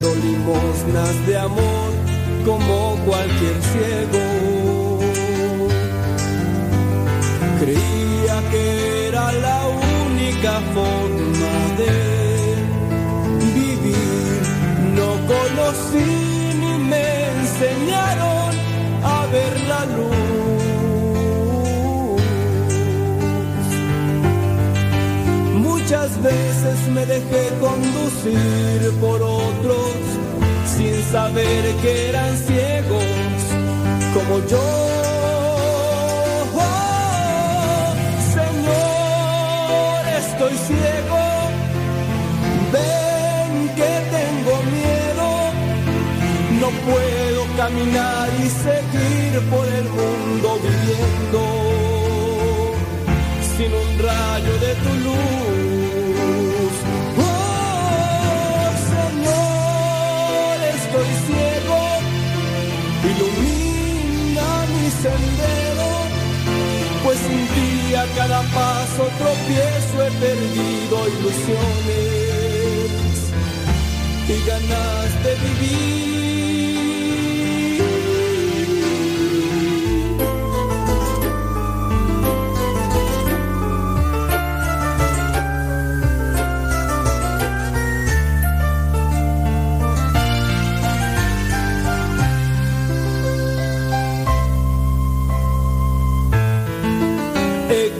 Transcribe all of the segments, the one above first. Limosnas de amor como cualquier ciego. Creía que era la única forma de vivir. No conocí ni me enseñaron a ver la luz. Muchas veces me dejé conducir por otros sin saber que eran ciegos como yo. Señor, estoy ciego, ven que tengo miedo, no puedo caminar y seguir por el mundo viviendo sin un rayo de tu luz. Oh, Señor, estoy ciego, ilumina mi sendero, pues un día a cada paso tropiezo, he perdido ilusiones y ganas de vivir.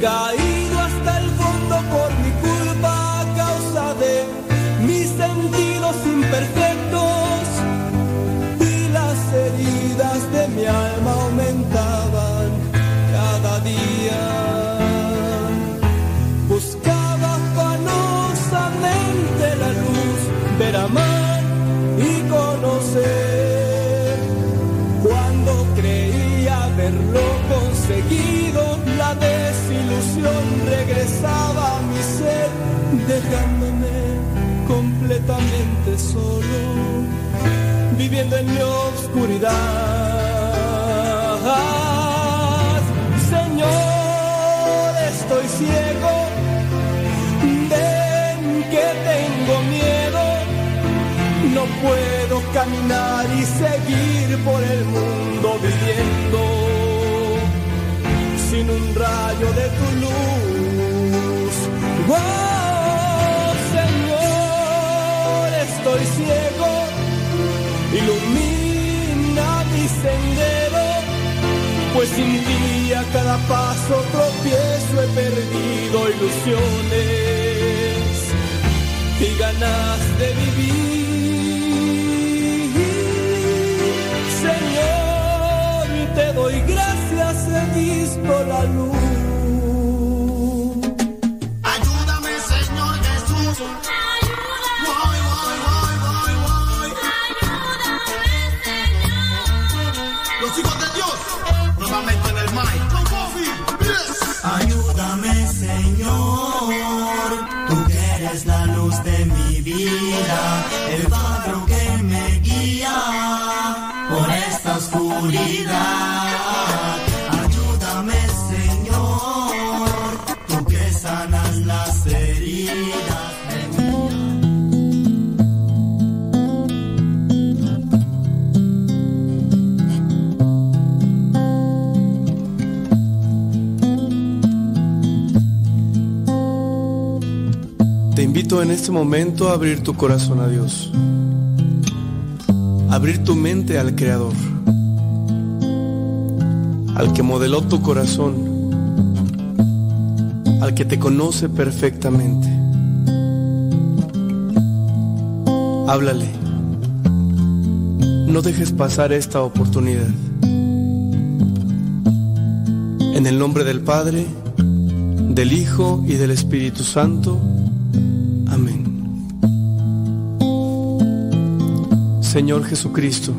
Caído hasta el fondo por mi culpa, a causa de mis sentidos imperfectos, y las heridas de mi alma aumentaban cada día. Buscaba afanosamente la luz, ver, amar y conocer. Cuando creía haberlo conseguido, la desilusión regresaba a mi ser, dejándome completamente solo, viviendo en mi oscuridad. Señor, estoy ciego, ven que tengo miedo, no puedo caminar y seguir por el mundo viviendo sin un rayo de tu luz. Oh, Señor, estoy ciego, ilumina mi sendero, pues sin ti a cada paso tropiezo, he perdido ilusiones y ganas de vivir. Señor, te doy gracias, he visto la luz. Ayúdame, Señor Jesús. Ayúdame. Voy. Ayúdame, Señor. Los hijos de Dios, nuevamente en el mic. Yes. Ayúdame, Señor. Tú que eres la luz de mi vida, el faro que me guía por esta oscuridad. Te invito en este momento a abrir tu corazón a Dios, abrir tu mente al Creador, al que modeló tu corazón, al que te conoce perfectamente. Háblale. No dejes pasar esta oportunidad. En el nombre del Padre, del Hijo y del Espíritu Santo. Amén. Señor Jesucristo,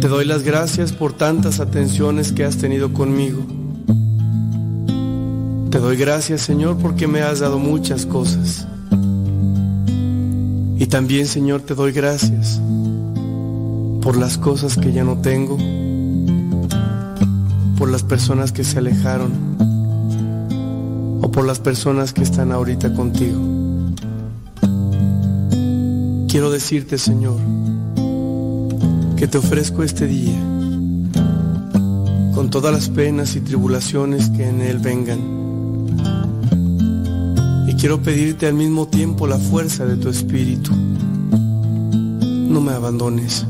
te doy las gracias por tantas atenciones que has tenido conmigo. Te doy gracias, Señor, porque me has dado muchas cosas. Y también, Señor, te doy gracias por las cosas que ya no tengo, por las personas que se alejaron o por las personas que están ahorita contigo. Quiero decirte, Señor, que te ofrezco este día, con todas las penas y tribulaciones que en él vengan. Y quiero pedirte al mismo tiempo la fuerza de tu espíritu. No me abandones,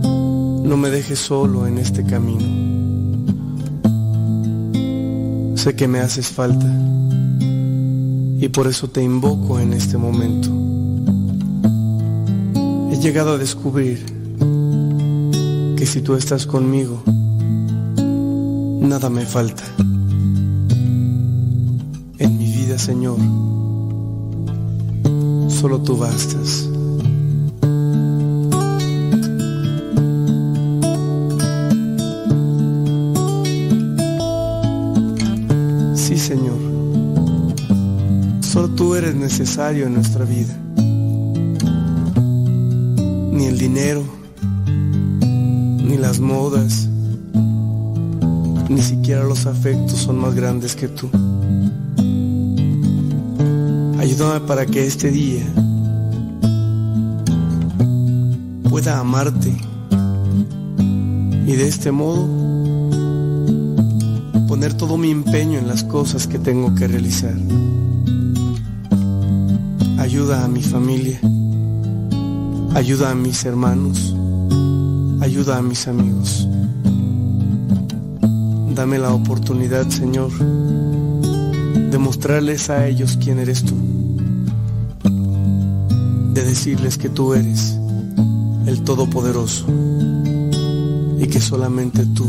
no me dejes solo en este camino. Sé que me haces falta y por eso te invoco en este momento. He llegado a descubrir que si tú estás conmigo, nada me falta. En mi vida, Señor, solo tú bastas. Sí, Señor, solo tú eres necesario en nuestra vida. Ni el dinero, ni las modas, ni siquiera los afectos son más grandes que tú. Ayúdame para que este día pueda amarte y de este modo poner todo mi empeño en las cosas que tengo que realizar. Ayuda a mi familia, ayuda a mis hermanos, ayuda a mis amigos. Dame la oportunidad, Señor, de mostrarles a ellos quién eres tú, de decirles que tú eres el Todopoderoso y que solamente tú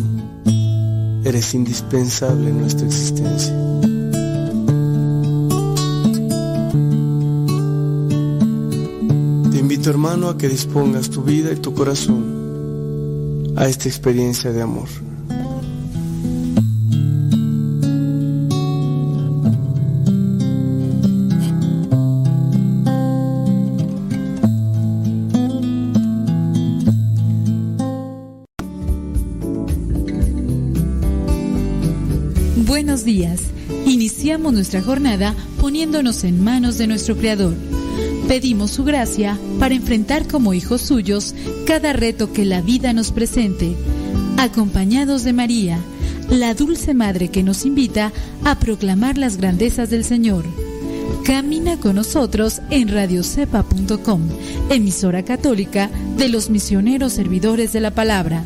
eres indispensable en nuestra existencia. Te invito, hermano, a que dispongas tu vida y tu corazón a esta experiencia de amor. Buenos días. Iniciamos nuestra jornada poniéndonos en manos de nuestro Creador. Pedimos su gracia para enfrentar como hijos suyos cada reto que la vida nos presente, acompañados de María, la dulce Madre que nos invita a proclamar las grandezas del Señor. Camina con nosotros en radiocepa.com, emisora católica de los misioneros servidores de la palabra.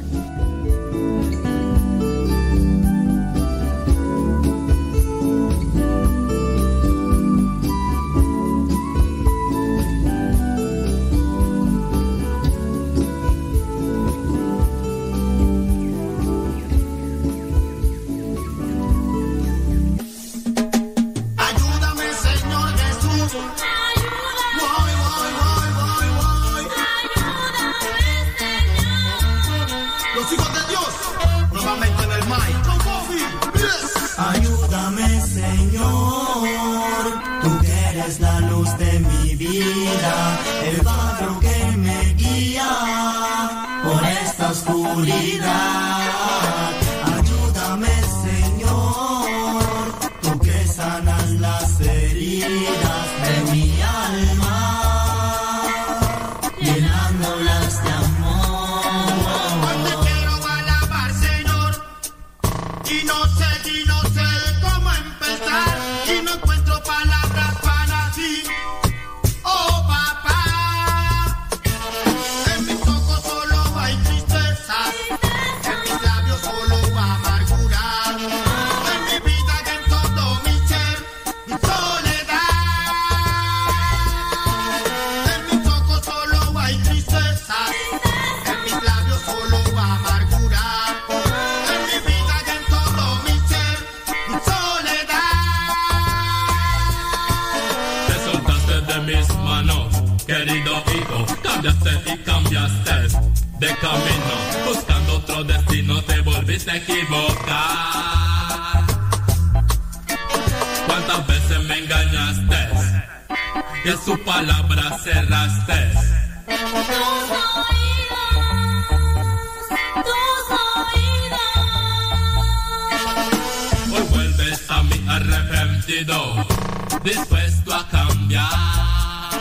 Dispuesto a cambiar.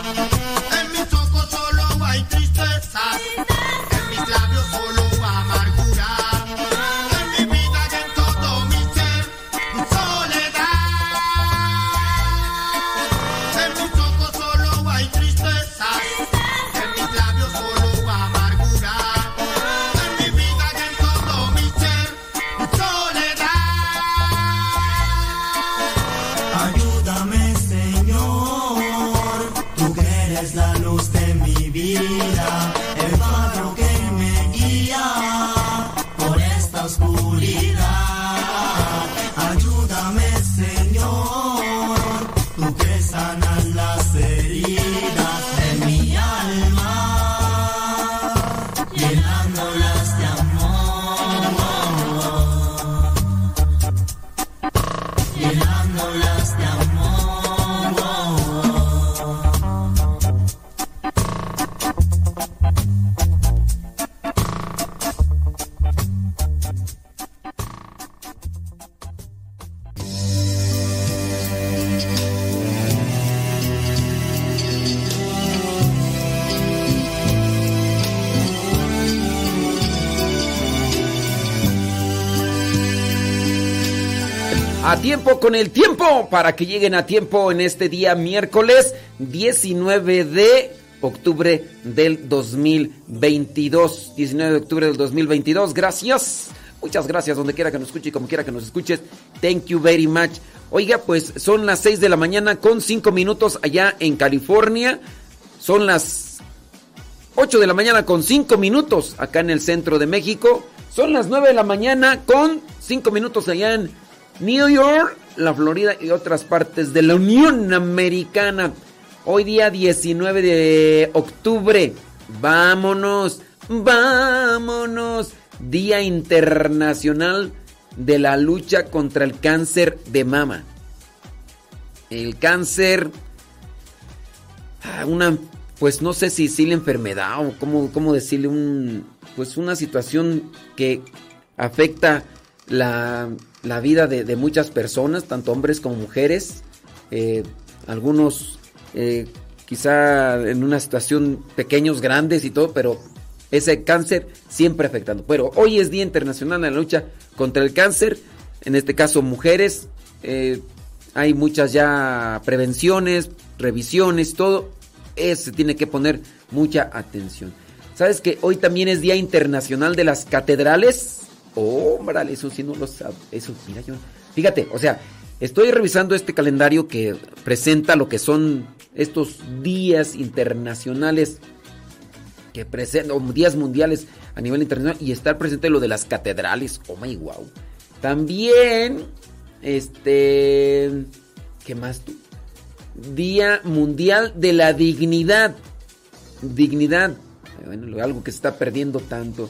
En mis ojos de mi vida, el faro que me guía por esta oscuridad. Ayúdame, Señor, tú que sanas las heridas de mi alma, llenándolas de amor, llenándolas de amor. A tiempo con el tiempo, para que lleguen a tiempo en este día miércoles 19 de octubre del 2022. 19 de octubre del 2022, gracias. Muchas gracias, donde quiera que nos escuche y como quiera que nos escuches. Thank you very much. Oiga, pues son las 6 de la mañana con 5 minutos allá en California. Son las 8 de la mañana con 5 minutos acá en el centro de México. Son las 9 de la mañana con 5 minutos allá en New York, la Florida y otras partes de la Unión Americana. Hoy día 19 de octubre. Vámonos, vámonos. Día Internacional de la Lucha contra el Cáncer de Mama. El cáncer, una, pues no sé si la enfermedad o cómo decirle, pues una situación que afecta la vida de muchas personas, tanto hombres como mujeres, algunos quizá en una situación pequeños, grandes y todo, pero ese cáncer siempre afectando. Pero hoy es Día Internacional de la Lucha contra el Cáncer, en este caso mujeres, hay muchas ya prevenciones, revisiones, todo, se tiene que poner mucha atención. ¿Sabes que hoy también es Día Internacional de las Catedrales? Órale, eso sí no lo sabe. Eso, mira, yo. Fíjate, o sea, estoy revisando este calendario que presenta lo que son estos días internacionales que presentan, o días mundiales a nivel internacional, y está presente lo de las catedrales. Oh my wow. También, ¿qué más tú? Día Mundial de la Dignidad. Dignidad. Bueno, algo que se está perdiendo tanto.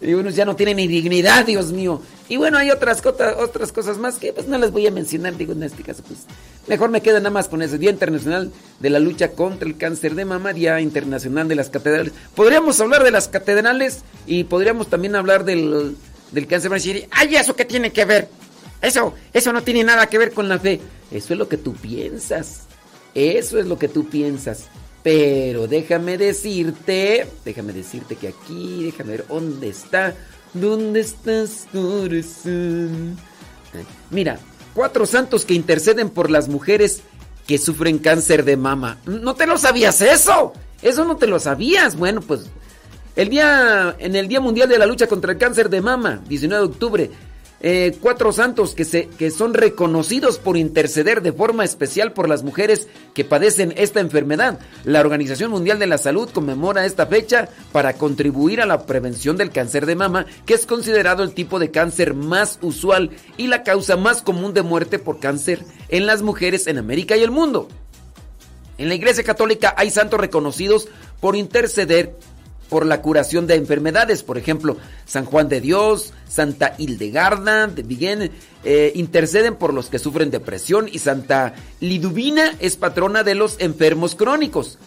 Y unos ya no tienen ni dignidad, Dios mío. Y bueno, hay otras cosas más que pues no les voy a mencionar, digo, en este caso pues mejor me quedo nada más con ese Día Internacional de la Lucha contra el Cáncer de Mama, Día Internacional de las Catedrales. Podríamos hablar de las catedrales y podríamos también hablar del cáncer. Ay, ¿eso qué tiene que ver? Eso no tiene nada que ver con la fe. Eso es lo que tú piensas. Eso es lo que tú piensas. Pero déjame decirte que aquí, déjame ver dónde estás, corazón. Mira, 4 santos que interceden por las mujeres que sufren cáncer de mama. ¿No te lo sabías eso? Eso no te lo sabías. Bueno, pues en el Día Mundial de la Lucha contra el Cáncer de Mama, 19 de octubre, 4 santos que son reconocidos por interceder de forma especial por las mujeres que padecen esta enfermedad. La Organización Mundial de la Salud conmemora esta fecha para contribuir a la prevención del cáncer de mama, que es considerado el tipo de cáncer más usual y la causa más común de muerte por cáncer en las mujeres en América y el mundo. En la Iglesia Católica hay santos reconocidos por interceder por la curación de enfermedades, por ejemplo, San Juan de Dios, Santa Hildegarda de Bingen, interceden por los que sufren depresión, y Santa Liduvina es patrona de los enfermos crónicos.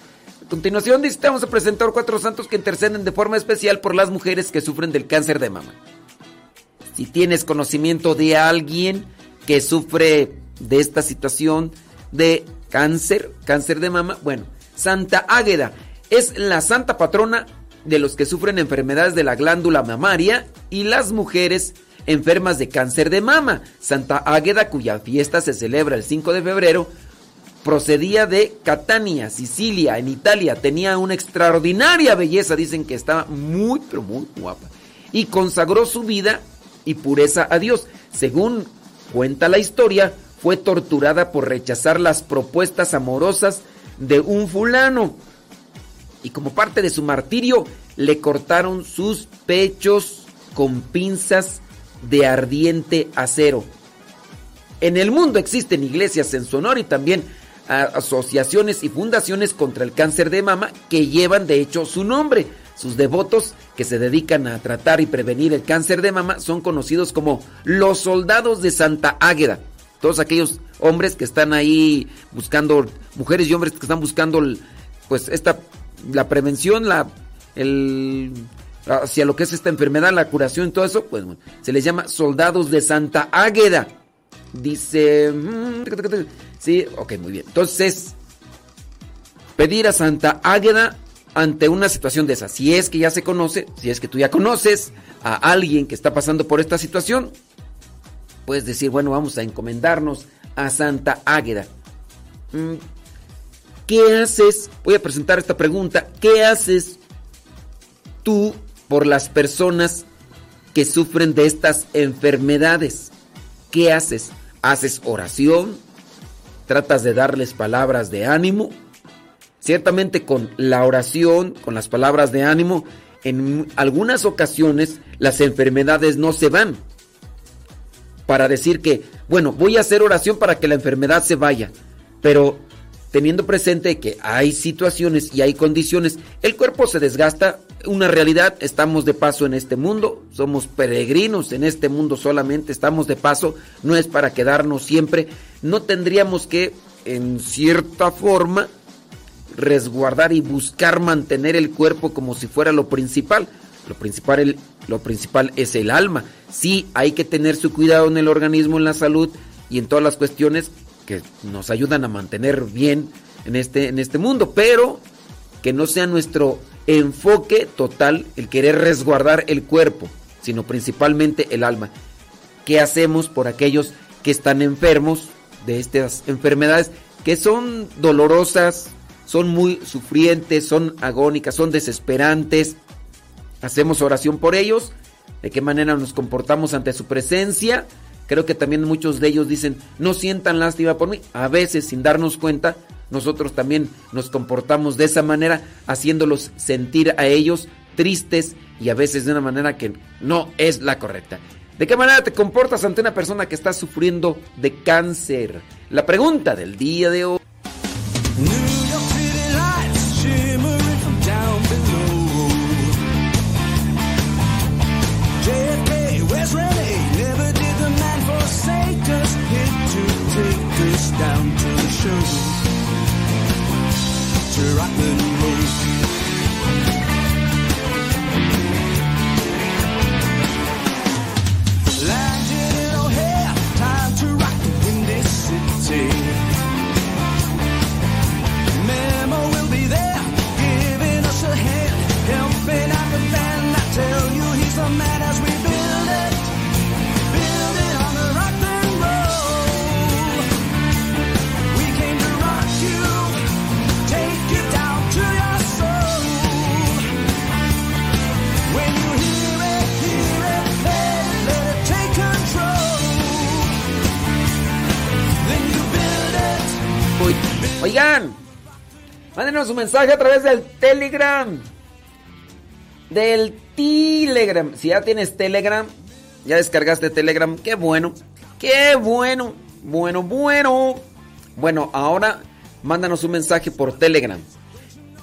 A continuación, necesitamos presentar 4 santos que interceden de forma especial por las mujeres que sufren del cáncer de mama. Si tienes conocimiento de alguien que sufre de esta situación de cáncer de mama, bueno, Santa Águeda es la santa patrona de los que sufren enfermedades de la glándula mamaria y las mujeres enfermas de cáncer de mama. Santa Águeda, cuya fiesta se celebra el 5 de febrero, procedía de Catania, Sicilia, en Italia. Tenía una extraordinaria belleza, dicen que estaba muy, pero muy guapa. Y consagró su vida y pureza a Dios. Según cuenta la historia, fue torturada por rechazar las propuestas amorosas de un fulano. Y como parte de su martirio, le cortaron sus pechos con pinzas de ardiente acero. En el mundo existen iglesias en su honor y también asociaciones y fundaciones contra el cáncer de mama que llevan de hecho su nombre. Sus devotos que se dedican a tratar y prevenir el cáncer de mama son conocidos como los soldados de Santa Águeda. Todos aquellos hombres que están ahí buscando, mujeres y hombres que están buscando pues la prevención, hacia lo que es esta enfermedad, la curación y todo eso, pues bueno, se les llama soldados de Santa Águeda. Dice, sí, ok, muy bien. Entonces, pedir a Santa Águeda ante una situación de esa. Si es que ya se conoce, si es que tú ya conoces a alguien que está pasando por esta situación, puedes decir, bueno, vamos a encomendarnos a Santa Águeda. ¿Qué haces? Voy a presentar esta pregunta. ¿Qué haces tú por las personas que sufren de estas enfermedades? ¿Qué haces? ¿Haces oración? ¿Tratas de darles palabras de ánimo? Ciertamente con la oración, con las palabras de ánimo, en algunas ocasiones las enfermedades no se van. Para decir que, bueno, voy a hacer oración para que la enfermedad se vaya. Pero teniendo presente que hay situaciones y hay condiciones, el cuerpo se desgasta, una realidad, estamos de paso en este mundo, somos peregrinos en este mundo solamente, estamos de paso, no es para quedarnos siempre. No tendríamos que, en cierta forma, resguardar y buscar mantener el cuerpo como si fuera lo principal. Lo principal es el alma. Sí, hay que tener su cuidado en el organismo, en la salud y en todas las cuestiones que nos ayudan a mantener bien en este mundo, pero que no sea nuestro enfoque total el querer resguardar el cuerpo, sino principalmente el alma. ¿Qué hacemos por aquellos que están enfermos de estas enfermedades que son dolorosas, son muy sufrientes, son agónicas, son desesperantes? ¿Hacemos oración por ellos? ¿De qué manera nos comportamos ante su presencia? Creo que también muchos de ellos dicen, no sientan lástima por mí. A veces, sin darnos cuenta, nosotros también nos comportamos de esa manera, haciéndolos sentir a ellos tristes y a veces de una manera que no es la correcta. ¿De qué manera te comportas ante una persona que está sufriendo de cáncer? La pregunta del día de hoy. Down to the show to rock and roll. Landed in O'Hare, time to rock in this city. Memo will be there, giving us a hand, helping out the band. I tell you, he's the man as we build it. Oigan, mándenos un mensaje a través del Telegram. Si ya tienes Telegram, ya descargaste Telegram, qué bueno. Bueno, ahora mándanos un mensaje por Telegram.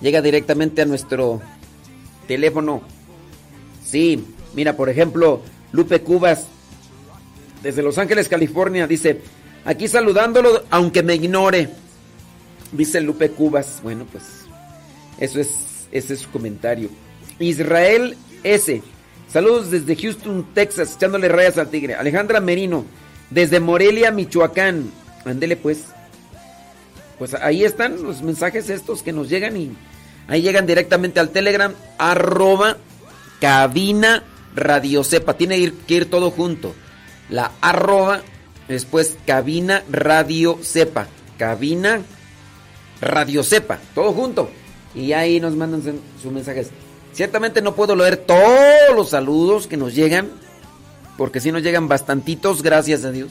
Llega directamente a nuestro teléfono. Sí, mira, por ejemplo, Lupe Cubas, desde Los Ángeles, California, dice, aquí saludándolo, aunque me ignore. Dice Lupe Cubas. Bueno, pues ese es su comentario. Israel S. Saludos desde Houston, Texas, echándole rayas al tigre. Alejandra Merino, desde Morelia, Michoacán. Ándele pues. Pues ahí están los mensajes estos que nos llegan y ahí llegan directamente al Telegram, @cabina radiocepa. Tiene que ir todo junto. La @ después cabina radiocepa. Cabina Radio Sepa, todo junto. Y ahí nos mandan sus mensajes. Ciertamente no puedo leer todos los saludos que nos llegan, porque sí nos llegan bastantitos, gracias a Dios.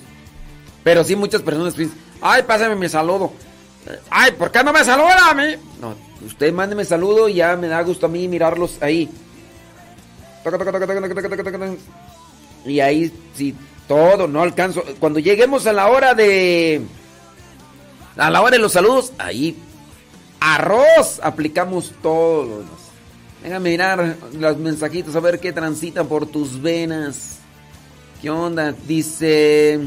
Pero sí muchas personas dicen, ay, pásame mi saludo. Ay, ¿por qué no me saluda a mí? No, usted mándeme saludo y ya me da gusto a mí mirarlos ahí. Y ahí, si todo, no alcanzo. Cuando lleguemos a la hora de... a la hora de los saludos, ahí... arroz, aplicamos todos. Venga a mirar los mensajitos, a ver qué transita por tus venas. ¿Qué onda? Dice,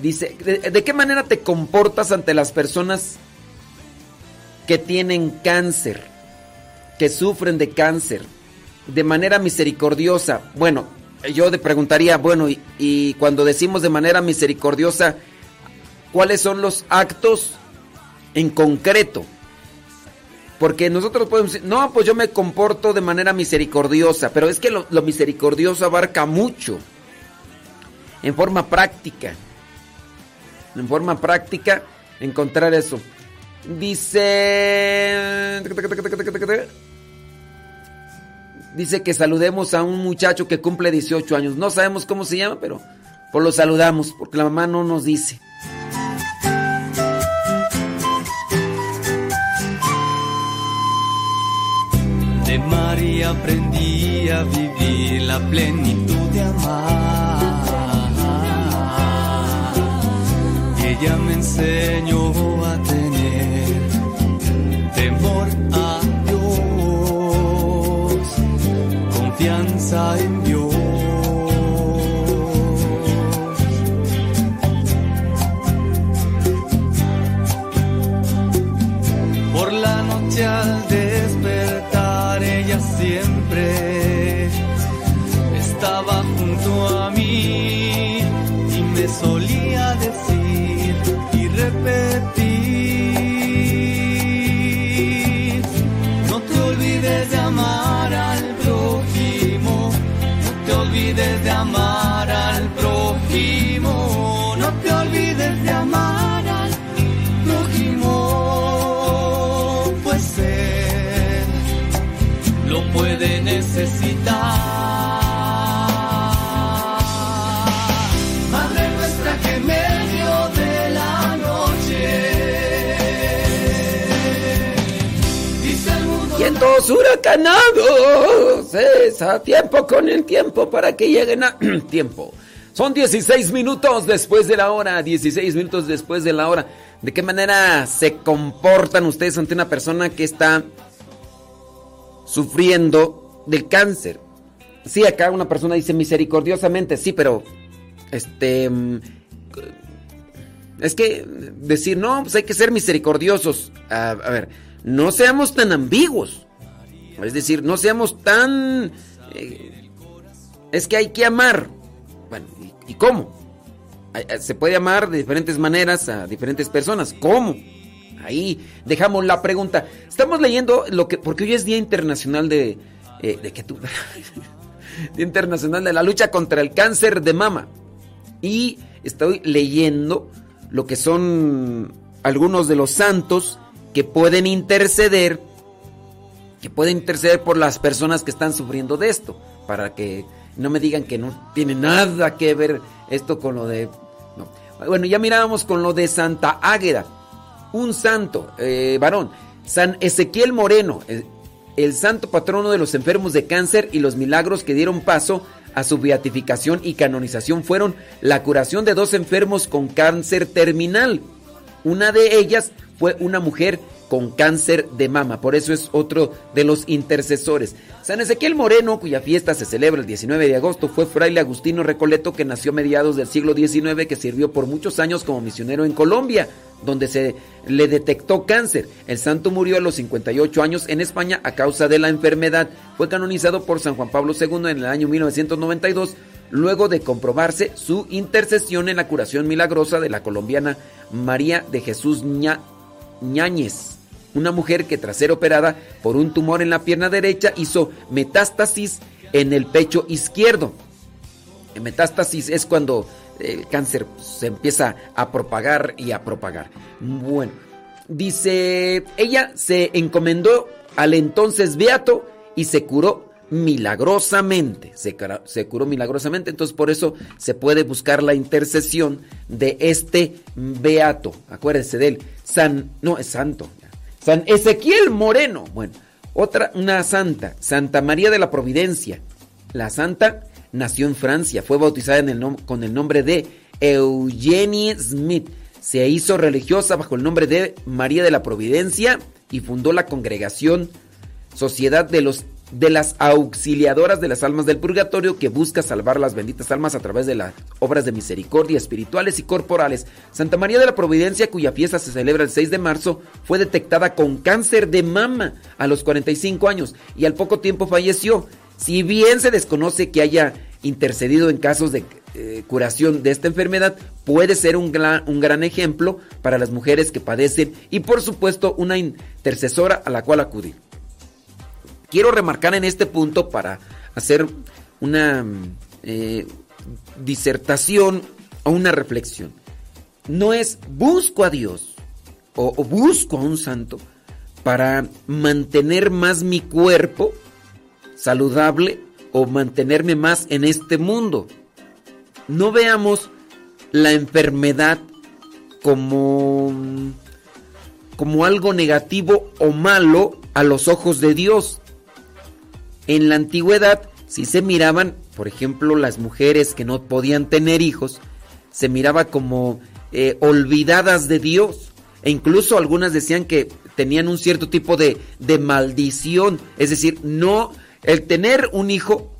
¿de qué manera te comportas ante las personas que tienen cáncer, que sufren de cáncer? De manera misericordiosa. Bueno, yo te preguntaría, bueno, y cuando decimos de manera misericordiosa, ¿cuáles son los actos en concreto? Porque nosotros podemos decir, no, pues yo me comporto de manera misericordiosa, pero es que lo misericordioso abarca mucho, en forma práctica. En forma práctica, encontrar eso. Dice que saludemos a un muchacho que cumple 18 años. No sabemos cómo se llama, pero pues lo saludamos, porque la mamá no nos dice. De María aprendí a vivir la plenitud de amar. Y ella me enseñó a tener temor a Dios, confianza en Dios. Por la noche al despertar, ella siempre estaba junto a mí y me solía decir y repetir: no te olvides de amar al prójimo, no te olvides de amar al prójimo, no te olvides de amar al prójimo, pues lo puede necesitar. Madre nuestra que en medio de la noche dice al mundo: vientos huracanados, es a tiempo con el tiempo para que lleguen a tiempo. Son 16 minutos después de la hora, 16 minutos después de la hora. ¿De qué manera se comportan ustedes ante una persona que está sufriendo del cáncer? Sí, acá una persona dice misericordiosamente, sí, pero es que decir, no, pues hay que ser misericordiosos. A ver, no seamos tan ambiguos. Es decir, no seamos tan... es que hay que amar. Bueno, ¿y cómo? Se puede amar de diferentes maneras a diferentes personas. ¿Cómo? Ahí dejamos la pregunta. Estamos leyendo lo que... porque hoy es Día Internacional de que tú... Día Internacional de la Lucha contra el Cáncer de Mama. Y estoy leyendo lo que son algunos de los santos que pueden interceder. Que pueden interceder por las personas que están sufriendo de esto. Para que no me digan que no tiene nada que ver esto con lo de... no. Bueno, ya mirábamos con lo de Santa Águeda. Un santo, varón, San Ezequiel Moreno, el santo patrono de los enfermos de cáncer, y los milagros que dieron paso a su beatificación y canonización fueron la curación de 2 enfermos con cáncer terminal. Una de ellas fue una mujer con cáncer de mama, por eso es otro de los intercesores. San Ezequiel Moreno, cuya fiesta se celebra el 19 de agosto, fue fraile agustino recoleto que nació a mediados del siglo XIX, que sirvió por muchos años como misionero en Colombia, donde se le detectó cáncer. El santo murió a los 58 años en España a causa de la enfermedad. Fue canonizado por San Juan Pablo II en el año 1992, luego de comprobarse su intercesión en la curación milagrosa de la colombiana María de Jesús Ñáñez, una mujer que tras ser operada por un tumor en la pierna derecha hizo metástasis en el pecho izquierdo. El metástasis es cuando el cáncer se empieza a propagar y a propagar. Bueno, dice, ella se encomendó al entonces beato y se curó milagrosamente, se curó milagrosamente, entonces por eso se puede buscar la intercesión de este beato. Acuérdense de él, San Ezequiel Moreno. Bueno, una santa, Santa María de la Providencia. La santa nació en Francia, fue bautizada con el nombre de Eugenie Smith. Se hizo religiosa bajo el nombre de María de la Providencia y fundó la congregación Sociedad de las Auxiliadoras de las Almas del Purgatorio, que busca salvar las benditas almas a través de las obras de misericordia espirituales y corporales. Santa María de la Providencia, cuya fiesta se celebra el 6 de marzo, fue detectada con cáncer de mama a los 45 años y al poco tiempo falleció. Si bien se desconoce que haya intercedido en casos de curación de esta enfermedad, puede ser un gran ejemplo para las mujeres que padecen y, por supuesto, una intercesora a la cual acudir. Quiero remarcar en este punto, para hacer una disertación o una reflexión: no es busco a Dios o busco a un santo para mantener más mi cuerpo saludable o mantenerme más en este mundo. No veamos la enfermedad como algo negativo o malo a los ojos de Dios. En la antigüedad, si se miraban, por ejemplo, las mujeres que no podían tener hijos, se miraba como olvidadas de Dios. E incluso algunas decían que tenían un cierto tipo de maldición. Es decir, no, el tener un hijo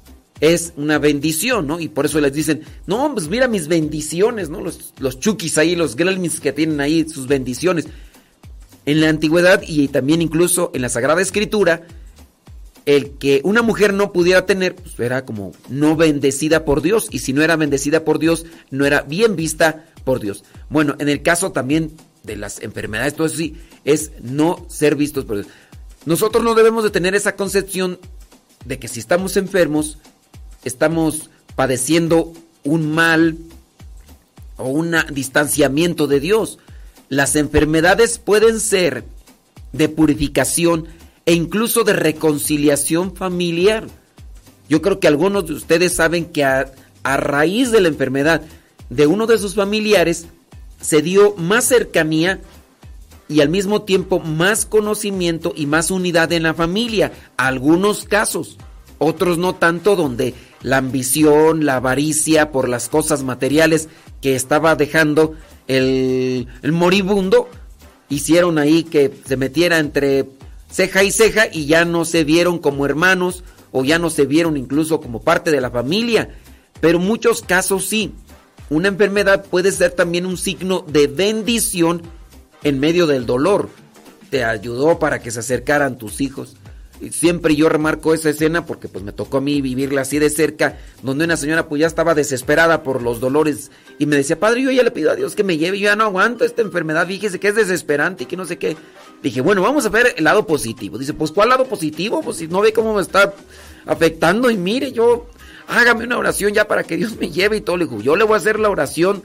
es una bendición, ¿no? Y por eso les dicen, no, pues mira mis bendiciones, ¿no? Los chukis ahí, los gremlins que tienen ahí sus bendiciones. En la antigüedad y también incluso en la Sagrada Escritura, el que una mujer no pudiera tener, pues era como no bendecida por Dios. Y si no era bendecida por Dios, no era bien vista por Dios. Bueno, en el caso también de las enfermedades, todo eso sí, es no ser vistos por Dios. Nosotros no debemos de tener esa concepción de que si estamos enfermos, estamos padeciendo un mal o un distanciamiento de Dios. Las enfermedades pueden ser de purificación e incluso de reconciliación familiar. Yo creo que algunos de ustedes saben que a raíz de la enfermedad de uno de sus familiares se dio más cercanía y al mismo tiempo más conocimiento y más unidad en la familia. Algunos casos, otros no tanto, donde la ambición, la avaricia por las cosas materiales que estaba dejando el moribundo, hicieron ahí que se metiera entre ceja y ceja y ya no se vieron como hermanos o ya no se vieron incluso como parte de la familia. Pero en muchos casos sí, una enfermedad puede ser también un signo de bendición en medio del dolor. Te ayudó para que se acercaran tus hijos. Siempre yo remarco esa escena porque pues me tocó a mí vivirla así de cerca, donde una señora pues ya estaba desesperada por los dolores y me decía, padre, yo ya le pido a Dios que me lleve, yo ya no aguanto esta enfermedad, fíjese que es desesperante y que no sé qué. Dije, bueno, vamos a ver el lado positivo. Dice, pues ¿cuál lado positivo? Pues si no ve cómo me está afectando y mire, yo hágame una oración ya para que Dios me lleve y todo. Le dijo, yo le voy a hacer la oración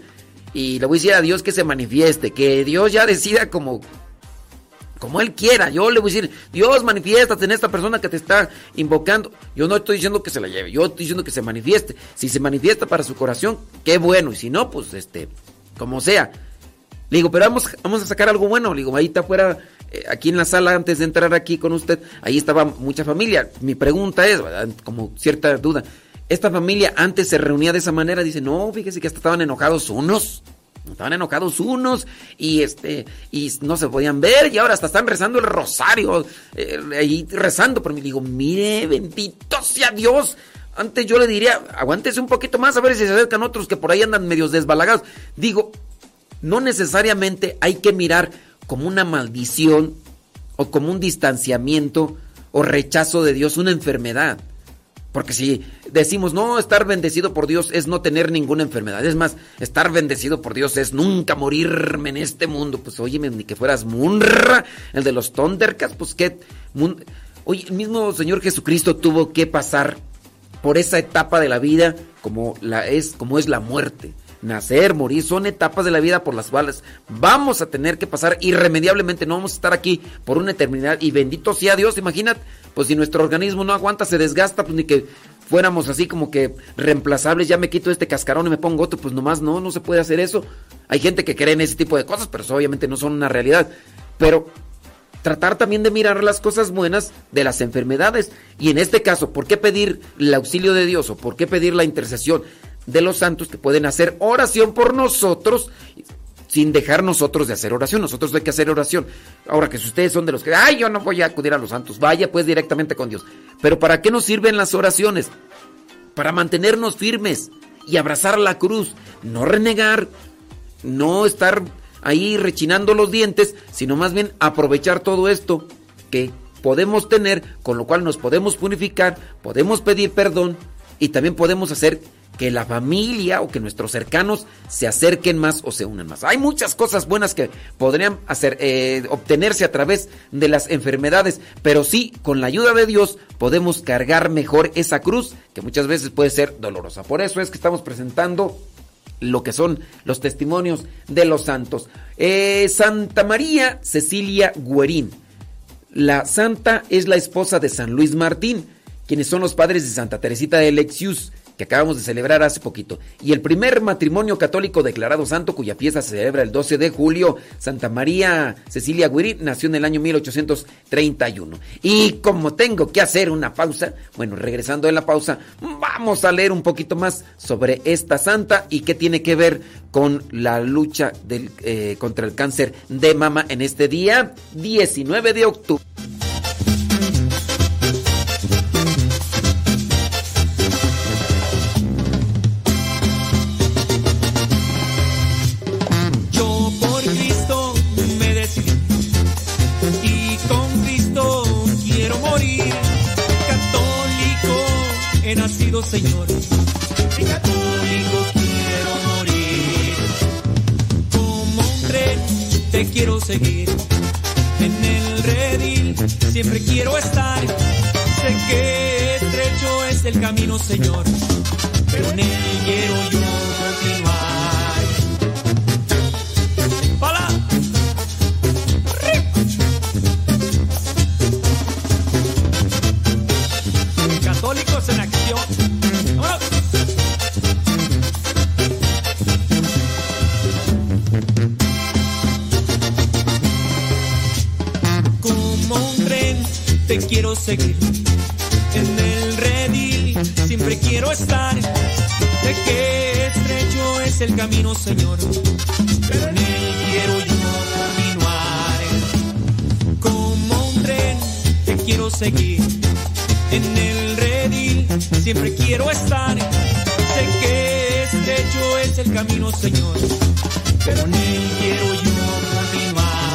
y le voy a decir a Dios que se manifieste, que Dios ya decida como Él quiera. Yo le voy a decir, Dios, manifiéstate en esta persona que te está invocando. Yo no estoy diciendo que se la lleve, yo estoy diciendo que se manifieste. Si se manifiesta para su corazón, qué bueno. Y si no, pues, como sea. Le digo, pero vamos a sacar algo bueno. Le digo, ahí está afuera, aquí en la sala, antes de entrar aquí con usted, ahí estaba mucha familia. Mi pregunta es, como cierta duda, ¿esta familia antes se reunía de esa manera? Dice, no, fíjese que hasta estaban enojados unos. Y y no se podían ver, y ahora hasta están rezando el rosario, ahí rezando por mí. Digo, mire, bendito sea Dios. Antes yo le diría, aguántese un poquito más a ver si se acercan otros que por ahí andan medios desbalagados. Digo, no necesariamente hay que mirar como una maldición o como un distanciamiento o rechazo de Dios una enfermedad. Porque si decimos, no, estar bendecido por Dios es no tener ninguna enfermedad. Es más, estar bendecido por Dios es nunca morirme en este mundo. Pues óyeme, ni que fueras Munra, el de los Thundercats, pues qué... Oye, el mismo Señor Jesucristo tuvo que pasar por esa etapa de la vida como es la muerte. nacer, morir, son etapas de la vida por las cuales vamos a tener que pasar irremediablemente, no vamos a estar aquí por una eternidad y bendito sea Dios, imagínate, pues si nuestro organismo no aguanta, se desgasta, pues ni que fuéramos así como que reemplazables, ya me quito este cascarón y me pongo otro, pues nomás no se puede hacer eso. Hay gente que cree en ese tipo de cosas, pero eso obviamente no son una realidad, pero tratar también de mirar las cosas buenas de las enfermedades. Y en este caso, ¿por qué pedir el auxilio de Dios o por qué pedir la intercesión de los santos que pueden hacer oración por nosotros sin dejar nosotros de hacer oración? Nosotros hay que hacer oración. Ahora que si ustedes son de los que, ay, yo no voy a acudir a los santos, vaya pues directamente con Dios. Pero ¿para qué nos sirven las oraciones? Para mantenernos firmes y abrazar la cruz, no renegar, no estar ahí rechinando los dientes, sino más bien aprovechar todo esto que podemos tener, con lo cual nos podemos purificar, podemos pedir perdón y también podemos hacer que la familia o que nuestros cercanos se acerquen más o se unan más. Hay muchas cosas buenas que podrían hacer, obtenerse a través de las enfermedades, pero sí, con la ayuda de Dios podemos cargar mejor esa cruz que muchas veces puede ser dolorosa. Por eso es que estamos presentando lo que son los testimonios de los santos. Santa María Cecilia Guerín. La santa es la esposa de San Luis Martín, quienes son los padres de Santa Teresita de Lisieux, que acabamos de celebrar hace poquito. Y el primer matrimonio católico declarado santo, cuya fiesta se celebra el 12 de julio, Santa María Cecilia Guerín, nació en el año 1831. Y como tengo que hacer una pausa, bueno, regresando de la pausa, vamos a leer un poquito más sobre esta santa y qué tiene que ver con la lucha contra el cáncer de mama en este día 19 de octubre. Señor, y católico quiero morir, como un tren te quiero seguir, en el redil siempre quiero estar, sé que estrecho es el camino, Señor, pero en él quiero yo continuar. ¡Pala! Católicos en acción. Te quiero seguir, en el redil siempre quiero estar, sé que estrecho es el camino, Señor, pero en él quiero yo continuar. Como un tren te quiero seguir, en el redil siempre quiero estar, sé que estrecho es el camino, Señor, pero en él quiero yo continuar.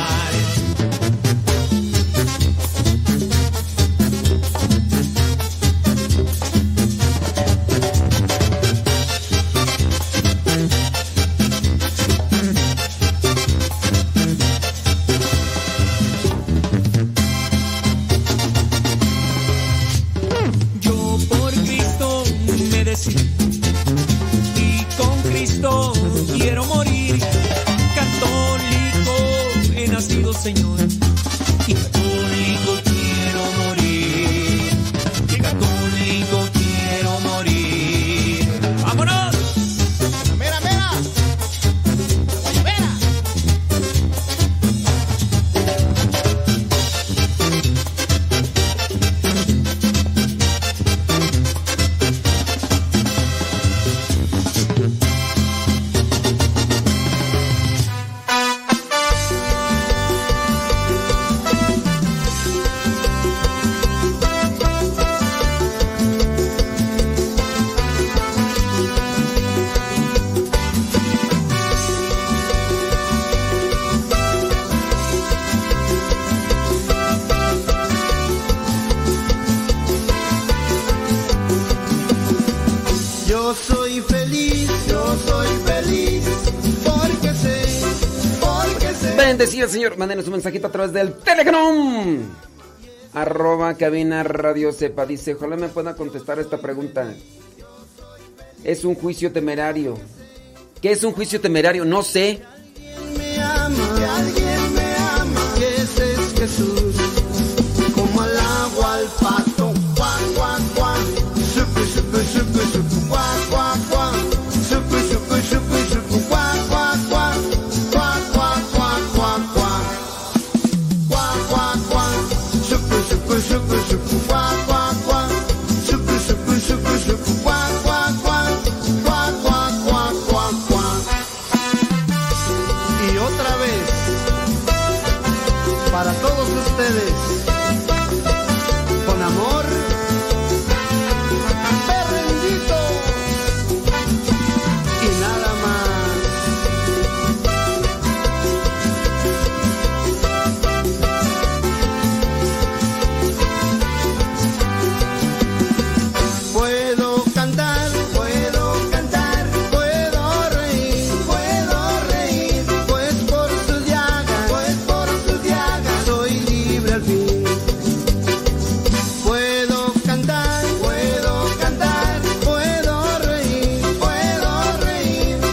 Señor, mándenos un mensajito a través del Telegram @cabina radiocepa. Dice, ojalá me pueda contestar esta pregunta. Es un juicio temerario ¿Qué es un juicio temerario? No sé. Que alguien me ama, que ese es Jesús, como al agua al pato, guau, guau, guau, supe, supe, supe, supe, guau, guau, guau, supe, supe, supe, supe, guau, guau, guau, guau, guau, guau, guau, guau, guau, guau, guau, supe, supe, supe, supe, guau, guau, guau, supe, supe, supe, supe, guau, guau, guau, guau, guau, guau, guau, guau. Y otra vez, para todos ustedes, con amor, perrendito y nada más. Puedo cantar, puedo cantar, puedo reír, pues por sus llagas, soy libre al fin. Puedo cantar, puedo reír,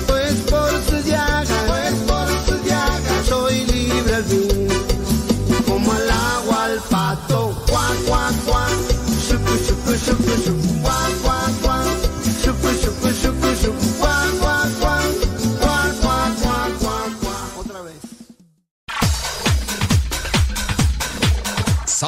pues por sus llagas, soy libre al fin. Como al agua al pato, guau, guau, guau, supe, supe, supe, supe, guau, guau, guau, supe, supe, supe, supe, guau, guau, guau, guau, guau, guau, guau, guau. Otra vez.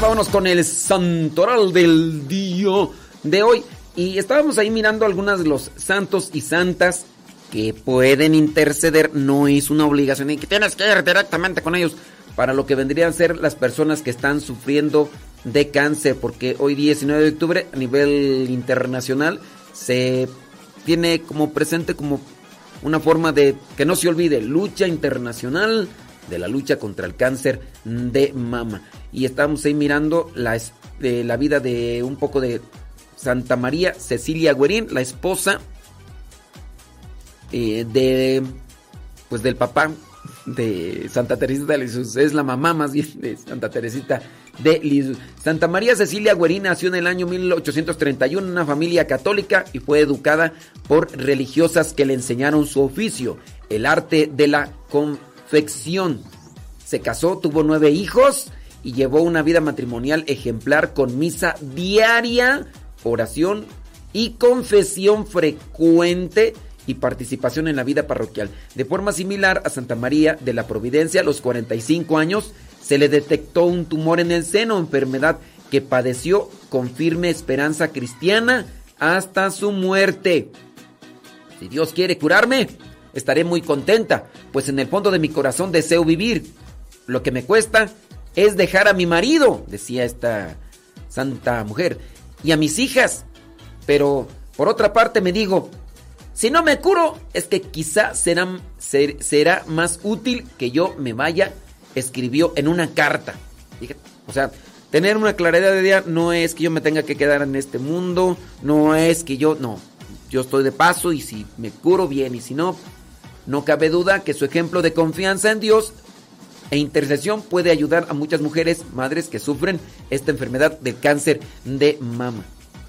Vámonos con el santoral del día de hoy. Y estábamos ahí mirando algunas de los santos y santas que pueden interceder. No es una obligación y que tienes que ir directamente con ellos para lo que vendrían a ser las personas que están sufriendo de cáncer. Porque hoy 19 de octubre a nivel internacional se tiene como presente como una forma de que no se olvide lucha internacional de la lucha contra el cáncer de mama. Y estamos ahí mirando la vida de un poco de Santa María Cecilia Guerín, la esposa del papá de Santa Teresita de Lisieux. Es la mamá más bien de Santa Teresita de Lisieux. Santa María Cecilia Guerín nació en el año 1831 en una familia católica y fue educada por religiosas que le enseñaron su oficio, el arte de la confección. Se casó, tuvo 9 hijos y llevó una vida matrimonial ejemplar con misa diaria, oración y confesión frecuente y participación en la vida parroquial. De forma similar a Santa María de la Providencia, a los 45 años se le detectó un tumor en el seno, enfermedad que padeció con firme esperanza cristiana hasta su muerte. Si Dios quiere curarme, estaré muy contenta, pues en el fondo de mi corazón deseo vivir. Lo que me cuesta es dejar a mi marido, decía esta santa mujer, y a mis hijas. Pero por otra parte me digo, si no me curo, es que quizá será más útil que yo me vaya, escribió en una carta. O sea, tener una claridad de día no es que yo me tenga que quedar en este mundo, yo estoy de paso y si me curo bien y si no, no cabe duda que su ejemplo de confianza en Dios e intercesión puede ayudar a muchas mujeres, madres que sufren esta enfermedad del cáncer de mama.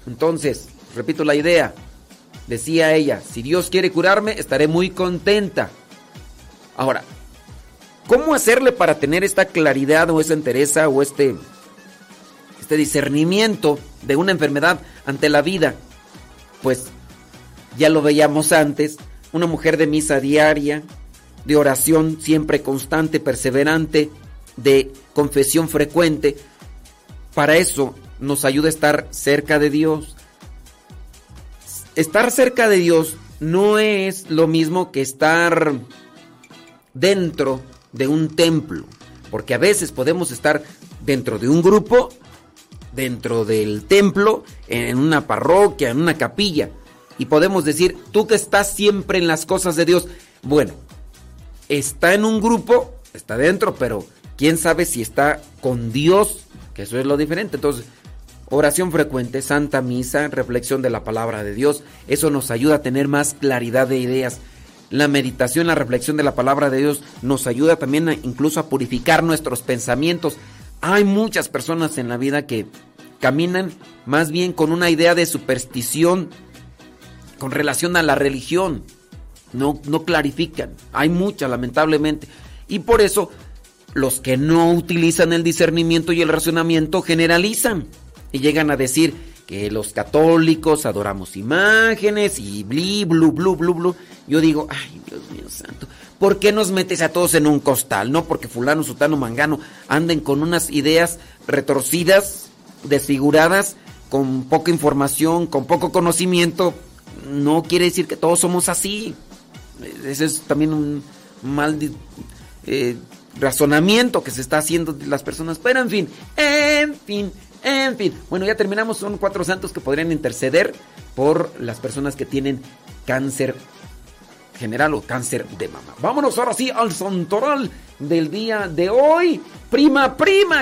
Entonces, repito la idea, decía ella, si Dios quiere curarme, estaré muy contenta. Ahora, ¿cómo hacerle para tener esta claridad o esa entereza o este discernimiento de una enfermedad ante la vida? Pues, ya lo veíamos antes, una mujer de misa diaria, de oración siempre constante, perseverante, de confesión frecuente. Para eso nos ayuda a estar cerca de Dios. Estar cerca de Dios no es lo mismo que estar dentro de un templo, porque a veces podemos estar dentro de un grupo, dentro del templo, en una parroquia, en una capilla, y podemos decir, tú que estás siempre en las cosas de Dios, Bueno, está en un grupo, está dentro, pero quién sabe si está con Dios, que eso es lo diferente. Entonces, oración frecuente, Santa Misa, reflexión de la Palabra de Dios. Eso nos ayuda a tener más claridad de ideas. La meditación, la reflexión de la Palabra de Dios nos ayuda también incluso a purificar nuestros pensamientos. Hay muchas personas en la vida que caminan más bien con una idea de superstición con relación a la religión. No clarifican. Hay muchas, lamentablemente. Y por eso, los que no utilizan el discernimiento y el razonamiento generalizan. Y llegan a decir que los católicos adoramos imágenes y bli, blu, blu, blu, blu. Yo digo, ay, Dios mío santo, ¿por qué nos metes a todos en un costal? No porque fulano, sutano, mangano anden con unas ideas retorcidas, desfiguradas, con poca información, con poco conocimiento. No quiere decir que todos somos así. Ese es también un mal razonamiento que se está haciendo de las personas. Pero en fin. Bueno, ya terminamos. Son 4 santos que podrían interceder por las personas que tienen cáncer general o cáncer de mama. Vámonos ahora sí al santoral del día de hoy. Prima.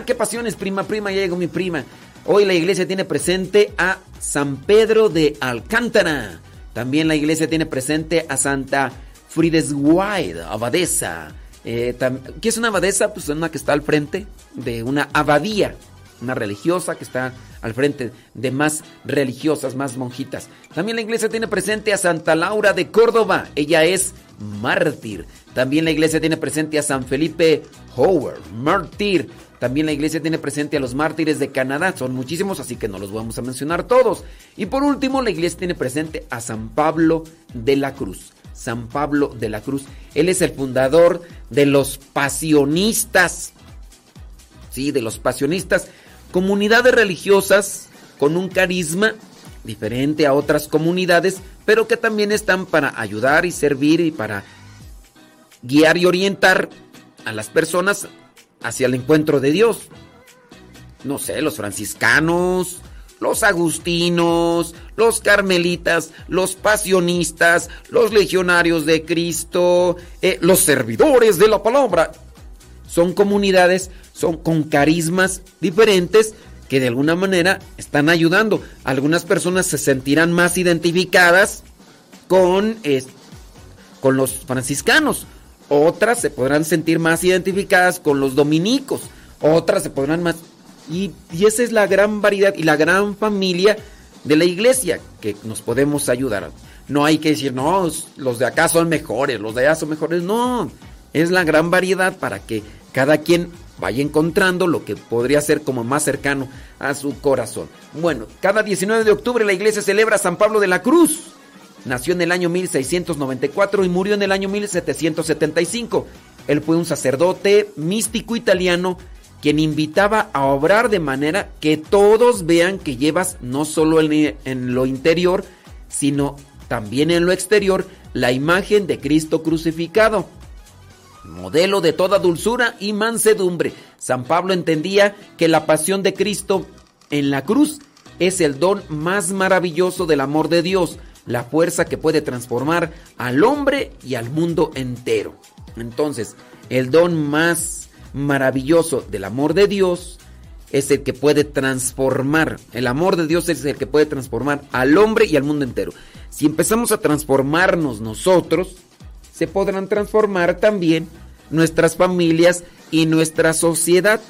Qué pasiones, prima. Ya llegó mi prima. Hoy la iglesia tiene presente a San Pedro de Alcántara. También la iglesia tiene presente a Santa Frideswide, abadesa. ¿Qué es una abadesa? Pues una que está al frente de una abadía. Una religiosa que está al frente de más religiosas, más monjitas. También la iglesia tiene presente a Santa Laura de Córdoba. Ella es mártir. También la iglesia tiene presente a San Felipe Howard, mártir. También la iglesia tiene presente a los mártires de Canadá. Son muchísimos, así que no los vamos a mencionar todos. Y por último, la iglesia tiene presente a San Pablo de la Cruz. San Pablo de la Cruz. Él es el fundador de los pasionistas. Sí, de los pasionistas. Comunidades religiosas con un carisma diferente a otras comunidades, pero que también están para ayudar y servir y para guiar y orientar a las personas hacia el encuentro de Dios. No sé, los franciscanos, los agustinos, los carmelitas, los pasionistas, los legionarios de Cristo, los servidores de la palabra. Son comunidades, son con carismas diferentes que de alguna manera están ayudando. Algunas personas se sentirán más identificadas con los franciscanos. Otras se podrán sentir más identificadas con los dominicos. Otras se podrán más... Y esa es la gran variedad y la gran familia de la iglesia que nos podemos ayudar. No hay que decir, no, los de acá son mejores, los de allá son mejores. No, es la gran variedad para que cada quien vaya encontrando lo que podría ser como más cercano a su corazón. Bueno, cada 19 de octubre la iglesia celebra a San Pablo de la Cruz. Nació en el año 1694 y murió en el año 1775. Él fue un sacerdote místico italiano quien invitaba a obrar de manera que todos vean que llevas no solo en lo interior, sino también en lo exterior, la imagen de Cristo crucificado. Modelo de toda dulzura y mansedumbre. San Pablo entendía que la pasión de Cristo en la cruz es el don más maravilloso del amor de Dios, la fuerza que puede transformar al hombre y al mundo entero. Entonces, el don más maravilloso del amor de Dios es el que puede transformar. El amor de Dios es el que puede transformar al hombre y al mundo entero. Si empezamos a transformarnos nosotros, se podrán transformar también nuestras familias y nuestra sociedad.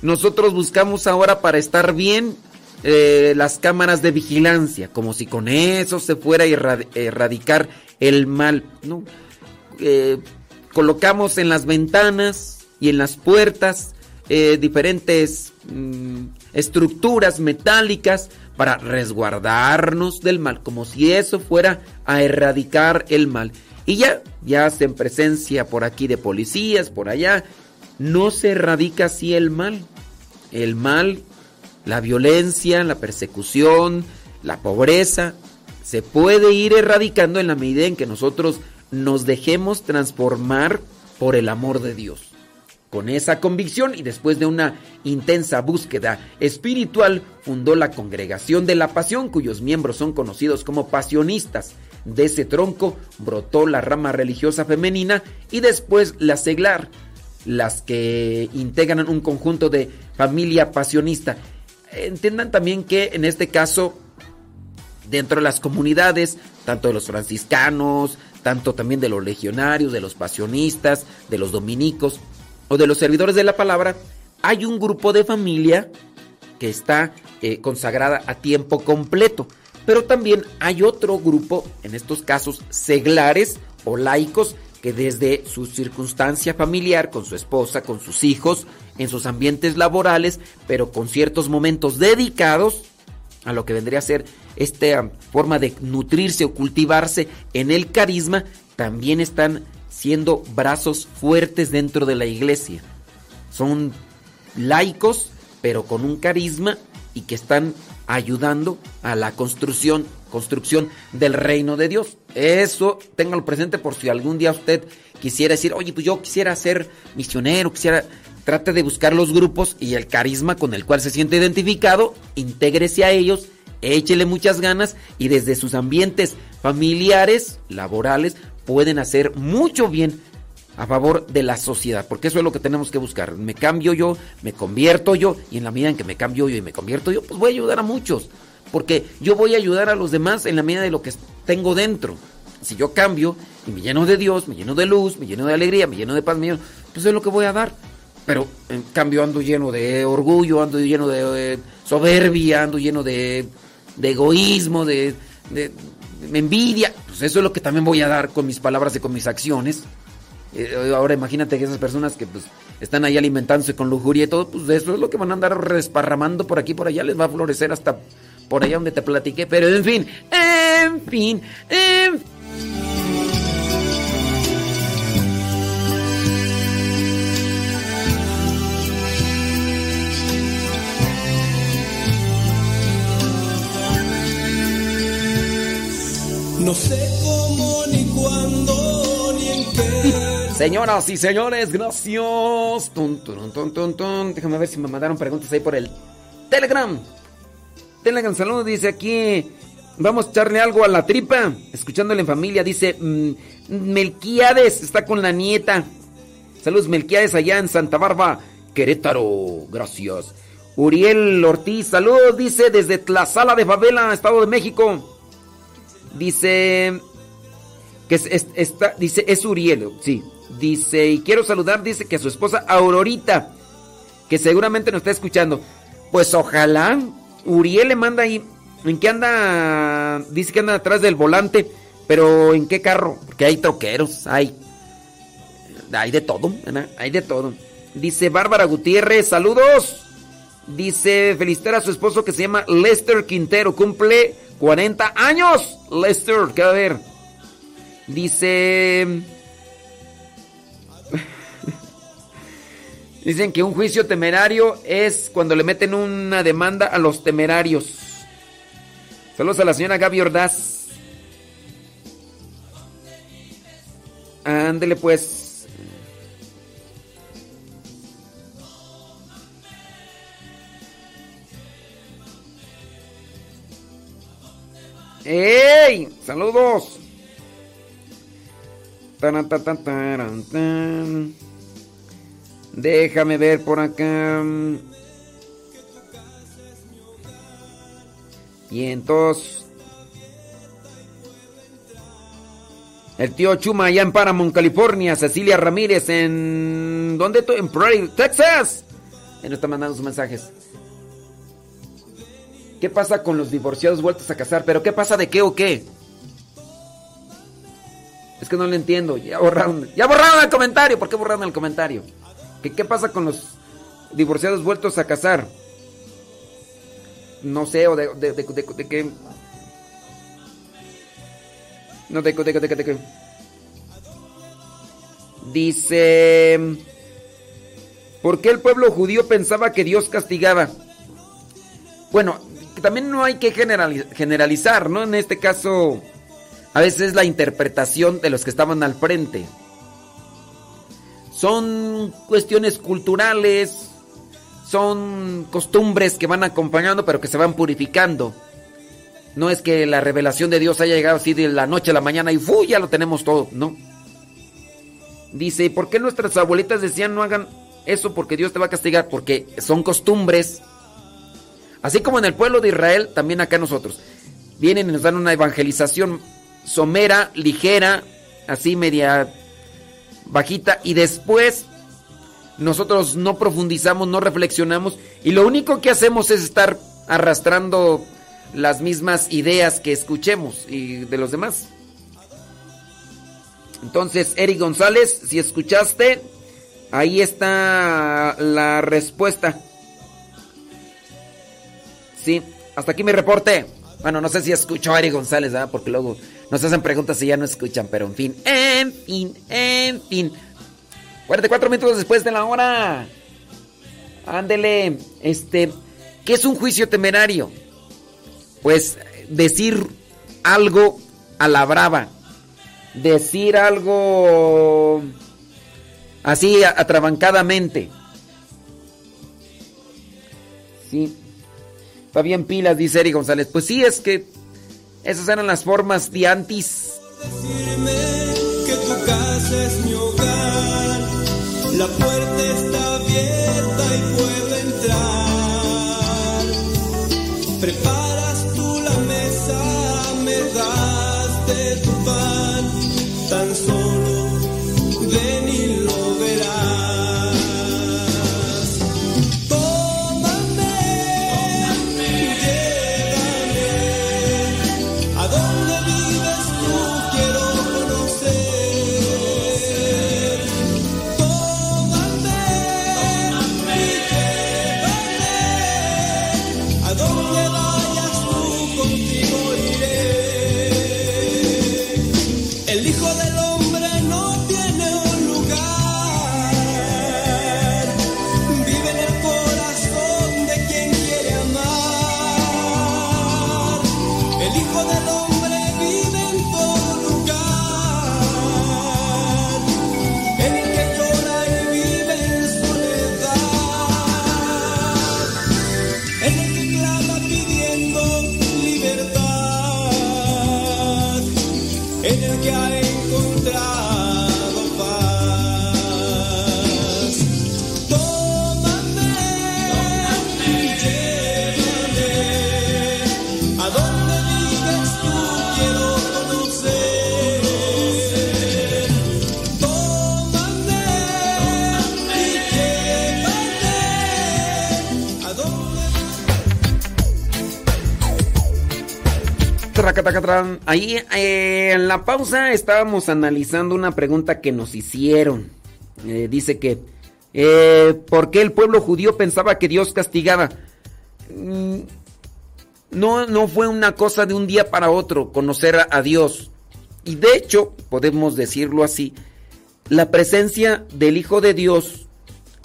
Nosotros buscamos ahora para estar bien las cámaras de vigilancia, como si con eso se fuera a erradicar el mal, ¿no? Colocamos en las ventanas y en las puertas diferentes estructuras metálicas para resguardarnos del mal, como si eso fuera a erradicar el mal. Y ya hacen presencia por aquí de policías, por allá. No se erradica así el mal. El mal, la violencia, la persecución, la pobreza, se puede ir erradicando en la medida en que nosotros nos dejemos transformar por el amor de Dios. Con esa convicción y después de una intensa búsqueda espiritual, fundó la Congregación de la Pasión, cuyos miembros son conocidos como pasionistas. De ese tronco brotó la rama religiosa femenina y después la seglar, las que integran un conjunto de familia pasionista. Entiendan también que en este caso, dentro de las comunidades, tanto de los franciscanos, tanto también de los legionarios, de los pasionistas, de los dominicos o de los servidores de la palabra, hay un grupo de familia que está consagrada a tiempo completo. Pero también hay otro grupo, en estos casos seglares o laicos, que desde su circunstancia familiar, con su esposa, con sus hijos, en sus ambientes laborales, pero con ciertos momentos dedicados a lo que vendría a ser esta forma de nutrirse o cultivarse en el carisma, también están siendo brazos fuertes dentro de la iglesia. Son laicos, pero con un carisma y que están ayudando a la construcción del reino de Dios. Eso ténganlo presente por si algún día usted quisiera decir, oye, pues yo quisiera ser misionero, trate de buscar los grupos y el carisma con el cual se siente identificado, intégrese a ellos, échele muchas ganas y desde sus ambientes familiares, laborales, pueden hacer mucho bien a favor de la sociedad, porque eso es lo que tenemos que buscar. Me cambio yo, me convierto yo, y en la medida en que me cambio yo y me convierto yo, pues voy a ayudar a muchos, porque yo voy a ayudar a los demás en la medida de lo que tengo dentro. Si yo cambio y me lleno de Dios, me lleno de luz, me lleno de alegría, me lleno de paz, pues es lo que voy a dar. Pero en cambio ando lleno de orgullo, ando lleno de soberbia, ando lleno de egoísmo, de envidia, pues eso es lo que también voy a dar con mis palabras y con mis acciones. Ahora imagínate que esas personas que pues están ahí alimentándose con lujuria y todo, pues eso es lo que van a andar resparramando por aquí, por allá, les va a florecer hasta por allá donde te platiqué, pero en fin. No sé cómo, ni cuándo, ni en qué. Señoras y señores, gracias. Déjame ver si me mandaron preguntas ahí por el Telegram. Saludos, dice aquí. Vamos a echarle algo a la tripa. Escuchándole en familia, dice Melquiades, está con la nieta. Saludos, Melquiades, allá en Santa Bárbara, Querétaro. Gracias. Uriel Ortiz, saludos, dice desde Tlazala de Favela, Estado de México. Dice que es Uriel, sí. Dice, y quiero saludar, dice que su esposa Aurorita, que seguramente nos está escuchando. Pues ojalá. Uriel le manda ahí, ¿en qué anda? Dice que anda atrás del volante, pero ¿en qué carro? Porque hay troqueros, hay de todo, ¿verdad? Hay de todo. Dice Bárbara Gutiérrez, saludos. Dice, felicitar a su esposo que se llama Lester Quintero, cumple 40 años. Lester, ¿qué va a ver? Dice... Dicen que un juicio temerario es cuando le meten una demanda a los temerarios. Saludos a la señora Gaby Ordaz. Ándele pues. ¡Ey! ¡Saludos! Déjame ver por acá. Y entonces el tío Chuma allá en Paramount, California. Cecilia Ramírez en... ¿Dónde estoy? En Prairie, Texas. Él nos está mandando sus mensajes. ¿Qué pasa con los divorciados vueltos a casar? ¿Pero qué pasa de qué o qué? Es que no le entiendo. Ya borraron el comentario. ¿Por qué borraron el comentario? ¿Qué pasa con los divorciados vueltos a casar? No sé, o de qué. No, de qué. Dice, ¿por qué el pueblo judío pensaba que Dios castigaba? Bueno, también no hay que generalizar, ¿no? En este caso, a veces la interpretación de los que estaban al frente. Son cuestiones culturales, son costumbres que van acompañando pero que se van purificando. No es que la revelación de Dios haya llegado así de la noche a la mañana y ¡fuy! Ya lo tenemos todo, ¿no? Dice, ¿por qué nuestras abuelitas decían no hagan eso porque Dios te va a castigar? Porque son costumbres. Así como en el pueblo de Israel, también acá nosotros. Vienen y nos dan una evangelización somera, ligera, así media bajita. Y después nosotros no profundizamos, no reflexionamos. Y lo único que hacemos es estar arrastrando las mismas ideas que escuchemos y de los demás. Entonces, Eric González, si escuchaste, ahí está la respuesta. Sí, hasta aquí mi reporte. Bueno, no sé si escuchó a Eric González, ¿verdad? Porque luego nos hacen preguntas y ya no escuchan, pero en fin, en fin, en fin. 44 minutos después de la hora. Ándele, ¿qué es un juicio temerario? Pues decir algo a la brava. Decir algo así atrabancadamente. Sí. Está bien pilas, dice Eri González. Pues sí, es que esas eran las formas de antes. Decirme que tu casa es mi hogar. La puerta está abierta y puedo entrar. Preparas tú la mesa, me das de tu pan. Tan solo ven y lo verás. Ahí en la pausa estábamos analizando una pregunta que nos hicieron. Dice que ¿por qué el pueblo judío pensaba que Dios castigaba? No fue una cosa de un día para otro conocer a Dios. Y de hecho, podemos decirlo así, la presencia del Hijo de Dios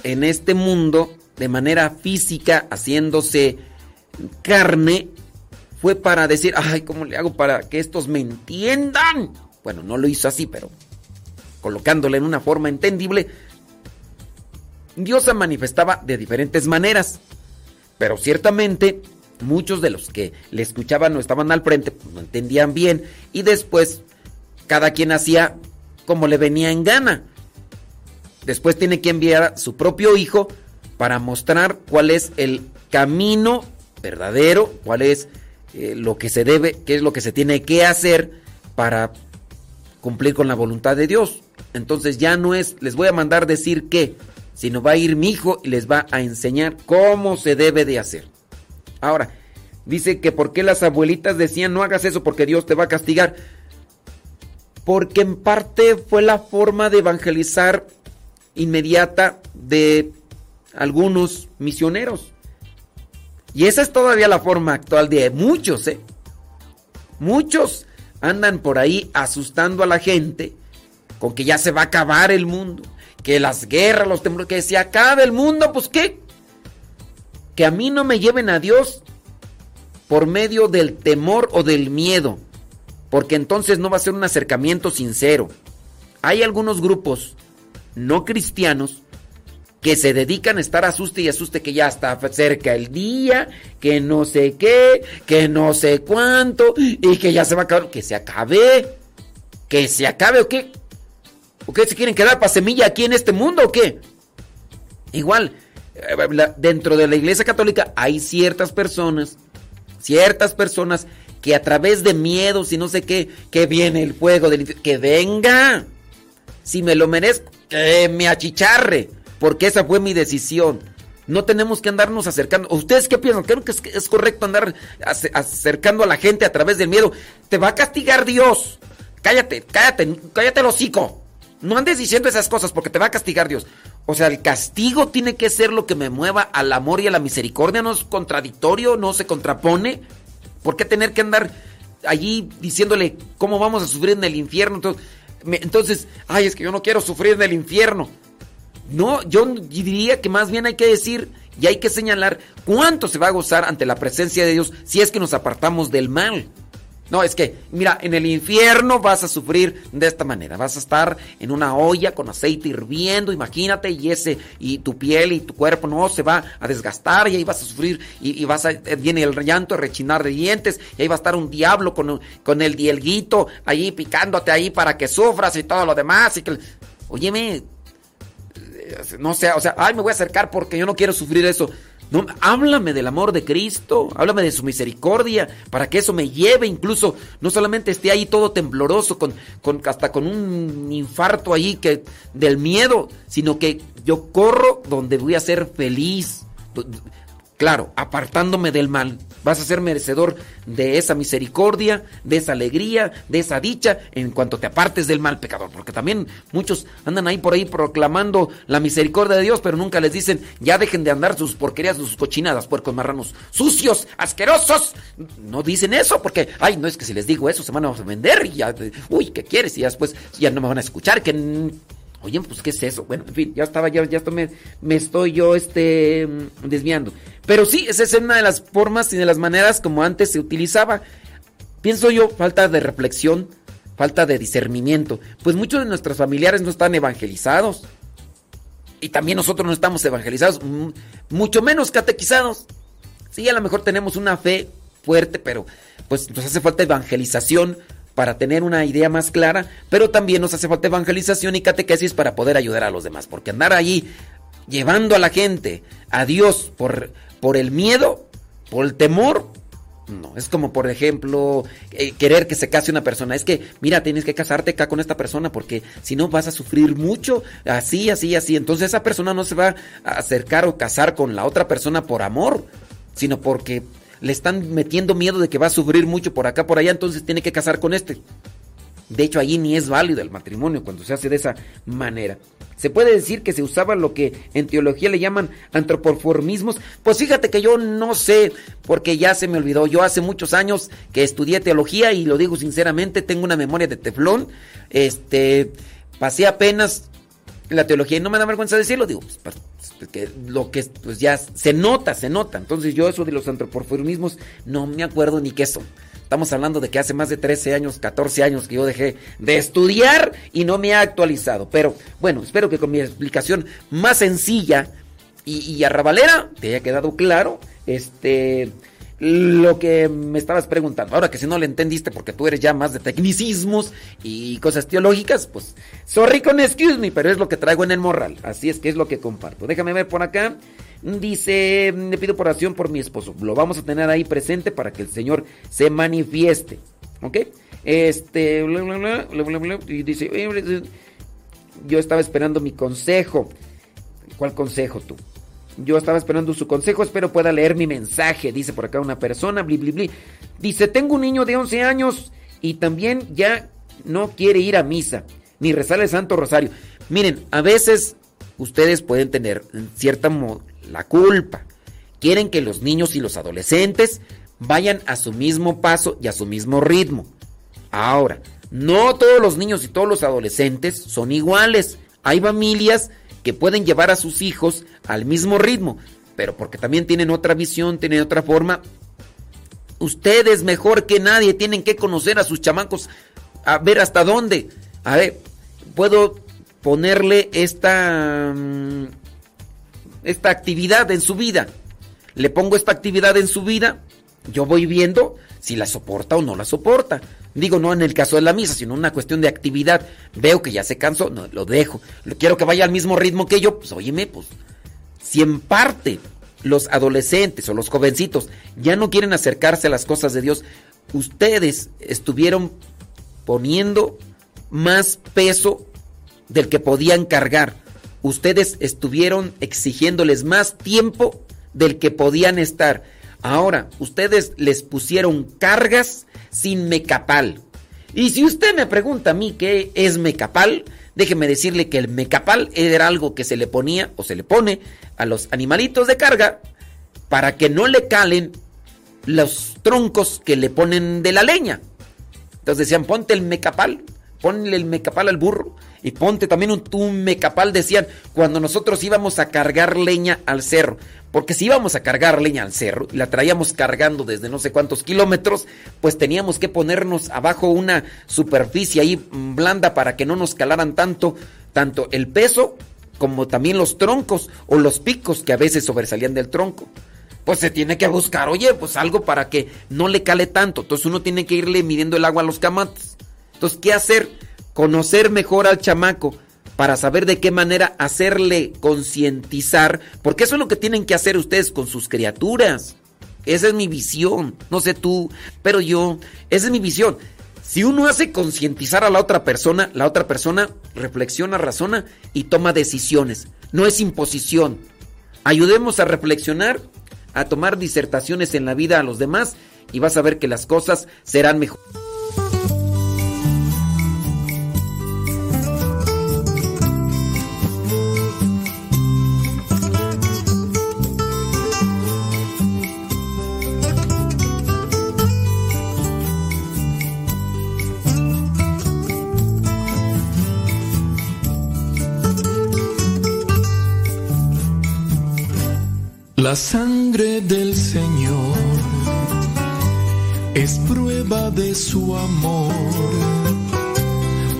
en este mundo de manera física, haciéndose carne, fue para decir, ay, ¿cómo le hago para que estos me entiendan? Bueno, no lo hizo así, pero colocándole en una forma entendible, Dios se manifestaba de diferentes maneras. Pero ciertamente, muchos de los que le escuchaban o estaban al frente, pues, no entendían bien. Y después, cada quien hacía como le venía en gana. Después tiene que enviar a su propio hijo para mostrar cuál es el camino verdadero, cuál es lo que se debe, qué es lo que se tiene que hacer para cumplir con la voluntad de Dios. Entonces ya no es, les voy a mandar decir qué, sino va a ir mi hijo y les va a enseñar cómo se debe de hacer. Ahora, dice que ¿por qué las abuelitas decían no hagas eso porque Dios te va a castigar? Porque en parte fue la forma de evangelizar inmediata de algunos misioneros. Y esa es todavía la forma actual de muchos, ¿eh? Muchos andan por ahí asustando a la gente con que ya se va a acabar el mundo, que las guerras, los temblores, que se acabe el mundo, pues ¿qué? Que a mí no me lleven a Dios por medio del temor o del miedo, porque entonces no va a ser un acercamiento sincero. Hay algunos grupos no cristianos que se dedican a estar asuste y asuste que ya está cerca el día, que no sé qué, que no sé cuánto, y que ya se va a acabar. Que se acabe o qué. ¿O qué se quieren quedar para semilla aquí en este mundo o qué? Igual, dentro de la Iglesia Católica hay ciertas personas que a través de miedos y no sé qué, que viene el fuego del infierno, que venga, si me lo merezco, que me achicharre, porque esa fue mi decisión. No tenemos que andarnos acercando. ¿Ustedes qué piensan? Creo que es correcto andar acercando a la gente a través del miedo. Te va a castigar Dios. Cállate el hocico. No andes diciendo esas cosas porque te va a castigar Dios. O sea, el castigo tiene que ser lo que me mueva al amor y a la misericordia. No es contradictorio, no se contrapone. ¿Por qué tener que andar allí diciéndole cómo vamos a sufrir en el infierno? Entonces, ay, es que yo no quiero sufrir en el infierno. No, yo diría que más bien hay que decir y hay que señalar cuánto se va a gozar ante la presencia de Dios si es que nos apartamos del mal. No, es que, mira, en el infierno vas a sufrir de esta manera. Vas a estar en una olla con aceite hirviendo, imagínate, y tu piel y tu cuerpo no se va a desgastar y ahí vas a sufrir y viene el llanto, rechinar de dientes y ahí va a estar un diablo con el dielguito ahí picándote ahí para que sufras y todo lo demás. Y que, óyeme, no sé, o sea, ay, me voy a acercar porque yo no quiero sufrir eso. No, háblame del amor de Cristo, háblame de su misericordia, para que eso me lleve incluso, no solamente esté ahí todo tembloroso, hasta con un infarto ahí del miedo, sino que yo corro donde voy a ser feliz. Claro, apartándome del mal, vas a ser merecedor de esa misericordia, de esa alegría, de esa dicha, en cuanto te apartes del mal, pecador. Porque también muchos andan ahí proclamando la misericordia de Dios, pero nunca les dicen, ya dejen de andar sus porquerías, sus cochinadas, puercos marranos, sucios, asquerosos. No dicen eso porque, ay, no es que si les digo eso se van a ofender y ya, uy, ¿qué quieres? Y ya después ya no me van a escuchar, que... Oye, pues, ¿qué es eso? Bueno, en fin, ya me estoy yo desviando. Pero sí, esa es una de las formas y de las maneras como antes se utilizaba. Pienso yo, falta de reflexión, falta de discernimiento. Pues muchos de nuestros familiares no están evangelizados. Y también nosotros no estamos evangelizados, mucho menos catequizados. Sí, a lo mejor tenemos una fe fuerte, pero pues nos hace falta evangelización para tener una idea más clara, pero también nos hace falta evangelización y catequesis para poder ayudar a los demás, porque andar ahí llevando a la gente a Dios por el miedo, por el temor, no, es como por ejemplo querer que se case una persona, es que mira, tienes que casarte acá con esta persona porque si no vas a sufrir mucho, así, entonces esa persona no se va a acercar o casar con la otra persona por amor, sino porque le están metiendo miedo de que va a sufrir mucho por acá, por allá, entonces tiene que casar con este. De hecho, allí ni es válido el matrimonio cuando se hace de esa manera. ¿Se puede decir que se usaba lo que en teología le llaman antropoformismos? Pues fíjate que yo no sé, porque ya se me olvidó. Yo hace muchos años que estudié teología y lo digo sinceramente, tengo una memoria de teflón. Pasé apenas la teología y no me da vergüenza decirlo, digo, pues ya se nota. Entonces yo eso de los antropoformismos no me acuerdo ni qué son. Estamos hablando de que hace más de 13 años, 14 años que yo dejé de estudiar y no me he actualizado. Pero bueno, espero que con mi explicación más sencilla y arrabalera te haya quedado claro lo que me estabas preguntando. Ahora que si no le entendiste porque tú eres ya más de tecnicismos y cosas teológicas, pues sorry con excuse me, pero es lo que traigo en el morral. Así es que es lo que comparto. Déjame ver por acá. Dice, le pido por oración por mi esposo. Lo vamos a tener ahí presente para que el Señor se manifieste. ¿Ok? Y dice, yo estaba esperando mi consejo. ¿Cuál consejo tú? Yo estaba esperando su consejo, espero pueda leer mi mensaje, dice por acá una persona, Dice, tengo un niño de 11 años y también ya no quiere ir a misa, ni rezar el Santo Rosario. Miren, a veces ustedes pueden tener en cierta modo la culpa. Quieren que los niños y los adolescentes vayan a su mismo paso y a su mismo ritmo. Ahora, no todos los niños y todos los adolescentes son iguales. Hay familias que pueden llevar a sus hijos al mismo ritmo, pero porque también tienen otra visión, tienen otra forma. Ustedes mejor que nadie tienen que conocer a sus chamacos, a ver hasta dónde. A ver, puedo ponerle esta actividad en su vida. Le pongo esta actividad en su vida, yo voy viendo si la soporta o no la soporta. Digo, no en el caso de la misa, sino una cuestión de actividad. Veo que ya se cansó, no, lo dejo. Quiero que vaya al mismo ritmo que yo. Pues óyeme, pues si en parte los adolescentes o los jovencitos ya no quieren acercarse a las cosas de Dios, ustedes estuvieron poniendo más peso del que podían cargar. Ustedes estuvieron exigiéndoles más tiempo del que podían estar. Ahora, ustedes les pusieron cargas sin mecapal. Y si usted me pregunta a mí qué es mecapal, déjeme decirle que el mecapal era algo que se le ponía o se le pone a los animalitos de carga para que no le calen los troncos que le ponen de la leña. Entonces decían, ponte el mecapal, ponle el mecapal al burro y ponte también un mecapal, decían, cuando nosotros íbamos a cargar leña al cerro. Porque si íbamos a cargar leña al cerro, la traíamos cargando desde no sé cuántos kilómetros, pues teníamos que ponernos abajo una superficie ahí blanda para que no nos calaran tanto el peso como también los troncos o los picos que a veces sobresalían del tronco. Pues se tiene que buscar, oye, pues algo para que no le cale tanto. Entonces uno tiene que irle midiendo el agua a los camates. Entonces, ¿qué hacer? Conocer mejor al chamaco para saber de qué manera hacerle concientizar, porque eso es lo que tienen que hacer ustedes con sus criaturas. Esa es mi visión, no sé tú, pero yo, esa es mi visión. Si uno hace concientizar a la otra persona reflexiona, razona y toma decisiones. No es imposición. Ayudemos a reflexionar, a tomar disertaciones en la vida a los demás y vas a ver que las cosas serán mejor. La sangre del Señor es prueba de su amor,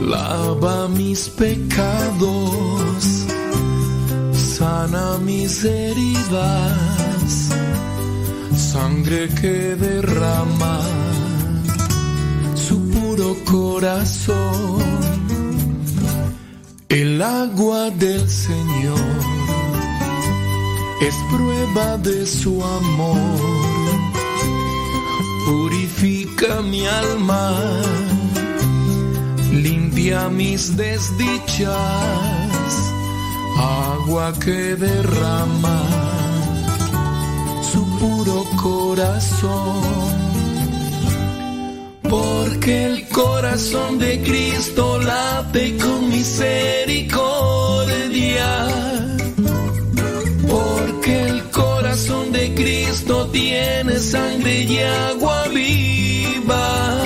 lava mis pecados, sana mis heridas, sangre que derrama su puro corazón, el agua del Señor. Es prueba de su amor, purifica mi alma, limpia mis desdichas, agua que derrama su puro corazón. Porque el corazón de Cristo late con misericordia. El corazón de Cristo tiene sangre y agua viva,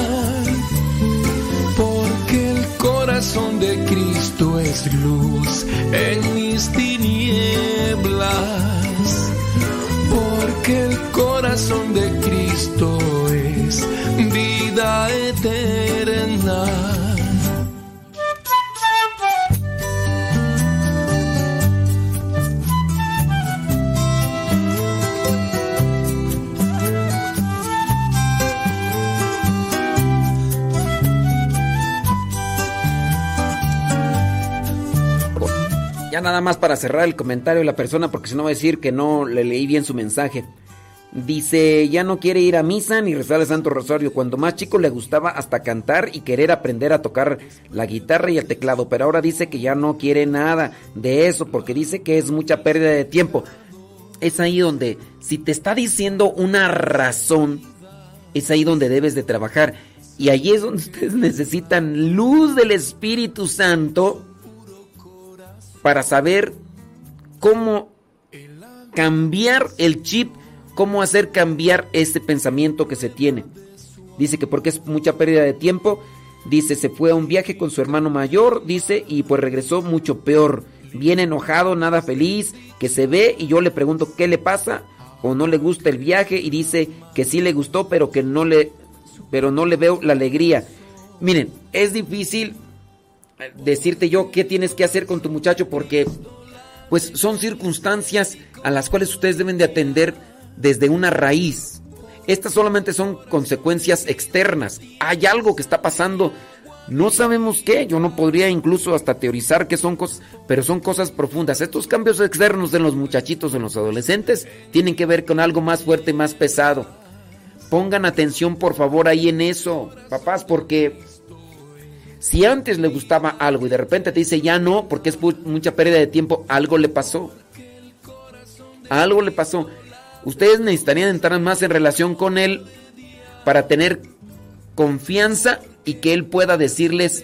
porque el corazón de Cristo es luz en mis tinieblas, porque el corazón de Cristo es vida eterna. Ya nada más para cerrar el comentario de la persona, porque si no va a decir que no le leí bien su mensaje. Dice, ya no quiere ir a misa ni rezar el Santo Rosario. Cuando más chico le gustaba hasta cantar y querer aprender a tocar la guitarra y el teclado. Pero ahora dice que ya no quiere nada de eso porque dice que es mucha pérdida de tiempo. Es ahí donde, si te está diciendo una razón, es ahí donde debes de trabajar. Y ahí es donde ustedes necesitan luz del Espíritu Santo para saber cómo cambiar el chip, cómo hacer cambiar este pensamiento que se tiene. Dice que porque es mucha pérdida de tiempo, dice, se fue a un viaje con su hermano mayor, dice, y pues regresó mucho peor, bien enojado, nada feliz, que se ve, y yo le pregunto qué le pasa, o no le gusta el viaje, y dice que sí le gustó, pero que no le veo la alegría. Miren, es difícil decirte yo qué tienes que hacer con tu muchacho, porque pues son circunstancias a las cuales ustedes deben de atender desde una raíz. Estas solamente son consecuencias externas. Hay algo que está pasando, no sabemos qué, yo no podría incluso hasta teorizar qué son cosas, pero son cosas profundas. Estos cambios externos en los muchachitos, en los adolescentes, tienen que ver con algo más fuerte, más pesado. Pongan atención por favor ahí en eso, papás, porque si antes le gustaba algo y de repente te dice ya no, porque es mucha pérdida de tiempo, algo le pasó. Algo le pasó. Ustedes necesitarían entrar más en relación con él para tener confianza y que él pueda decirles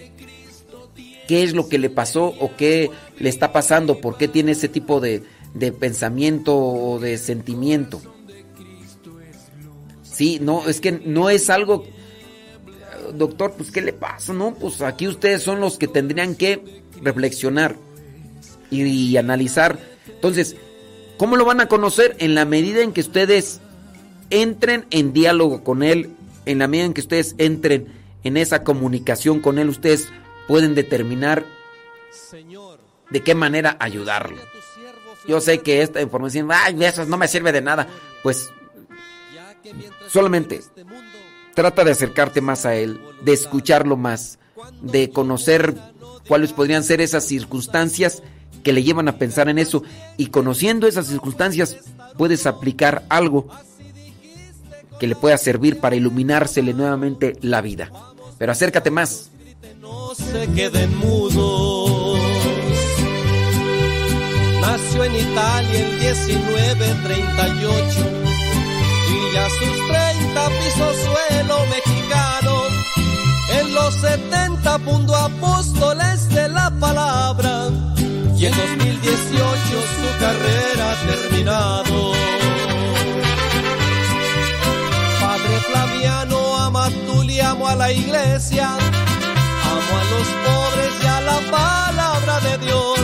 qué es lo que le pasó o qué le está pasando, por qué tiene ese tipo de pensamiento o de sentimiento. Sí, no, es que no es algo, doctor, pues ¿qué le pasa? No, pues aquí ustedes son los que tendrían que reflexionar y analizar. Entonces, ¿cómo lo van a conocer? En la medida en que ustedes entren en diálogo con él, en la medida en que ustedes entren en esa comunicación con él, ustedes pueden determinar de qué manera ayudarlo. Yo sé que esta información, ay, eso no me sirve de nada. Pues solamente trata de acercarte más a él, de escucharlo más, de conocer cuáles podrían ser esas circunstancias que le llevan a pensar en eso, y conociendo esas circunstancias puedes aplicar algo que le pueda servir para iluminársele nuevamente la vida. Pero acércate más. No se queden mudos. Nació en Italia en 1938 y a sus 30 pisó suelo mexicano. En los 70 fundó Apóstoles de la Palabra. Y en 2018 su carrera ha terminado. Padre Flaviano, ama tú y amo a la iglesia, amo a los pobres y a la palabra de Dios.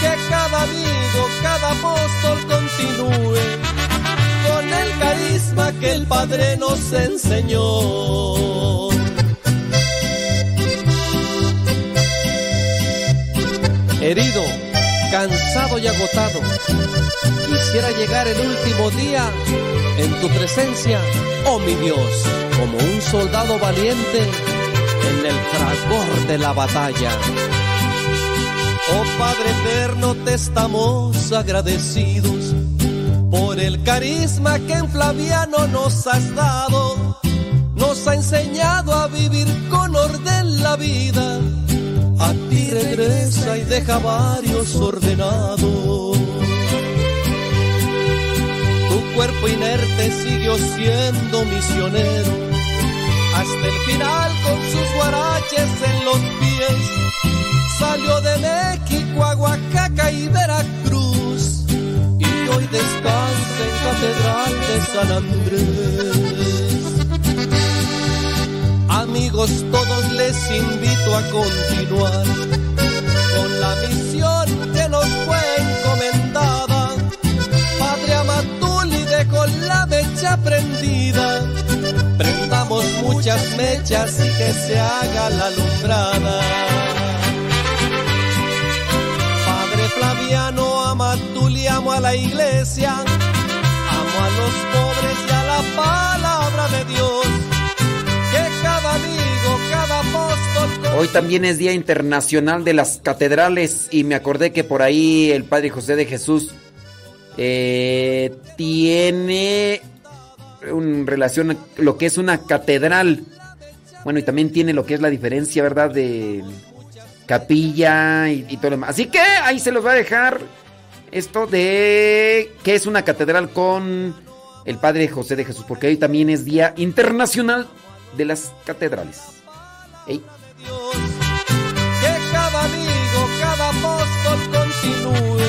Que cada amigo, cada apóstol continúe con el carisma que el Padre nos enseñó. Herido, cansado y agotado, quisiera llegar el último día en tu presencia, oh mi Dios, como un soldado valiente en el fragor de la batalla. Oh Padre eterno, te estamos agradecidos por el carisma que en Flaviano nos has dado. Nos ha enseñado a vivir con orden la vida. A ti regresa y deja varios ordenados. Tu cuerpo inerte siguió siendo misionero hasta el final, con sus guaraches en los pies. Salió de México a Oaxaca y Veracruz, y hoy descansa en Catedral de San Andrés. Amigos, todos les invito a continuar con la misión que nos fue encomendada. Padre Amatuli dejó la mecha prendida. Prendamos muchas mechas y que se haga la alumbrada. Padre Flaviano, Amatuli, amo a la iglesia, amo a los pobres y a la palabra de Dios. Hoy también es Día Internacional de las Catedrales, y me acordé que por ahí el Padre José de Jesús tiene en relación a lo que es una catedral. Bueno, y también tiene lo que es la diferencia, ¿verdad?, de capilla y todo lo demás. Así que ahí se los va a dejar esto de qué es una catedral con el Padre José de Jesús, porque hoy también es Día Internacional de las Catedrales. Hey. Que cada amigo, cada apóstol continúe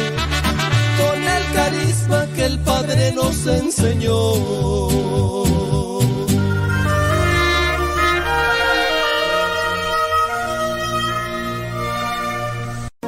con el carisma que el Padre nos enseñó.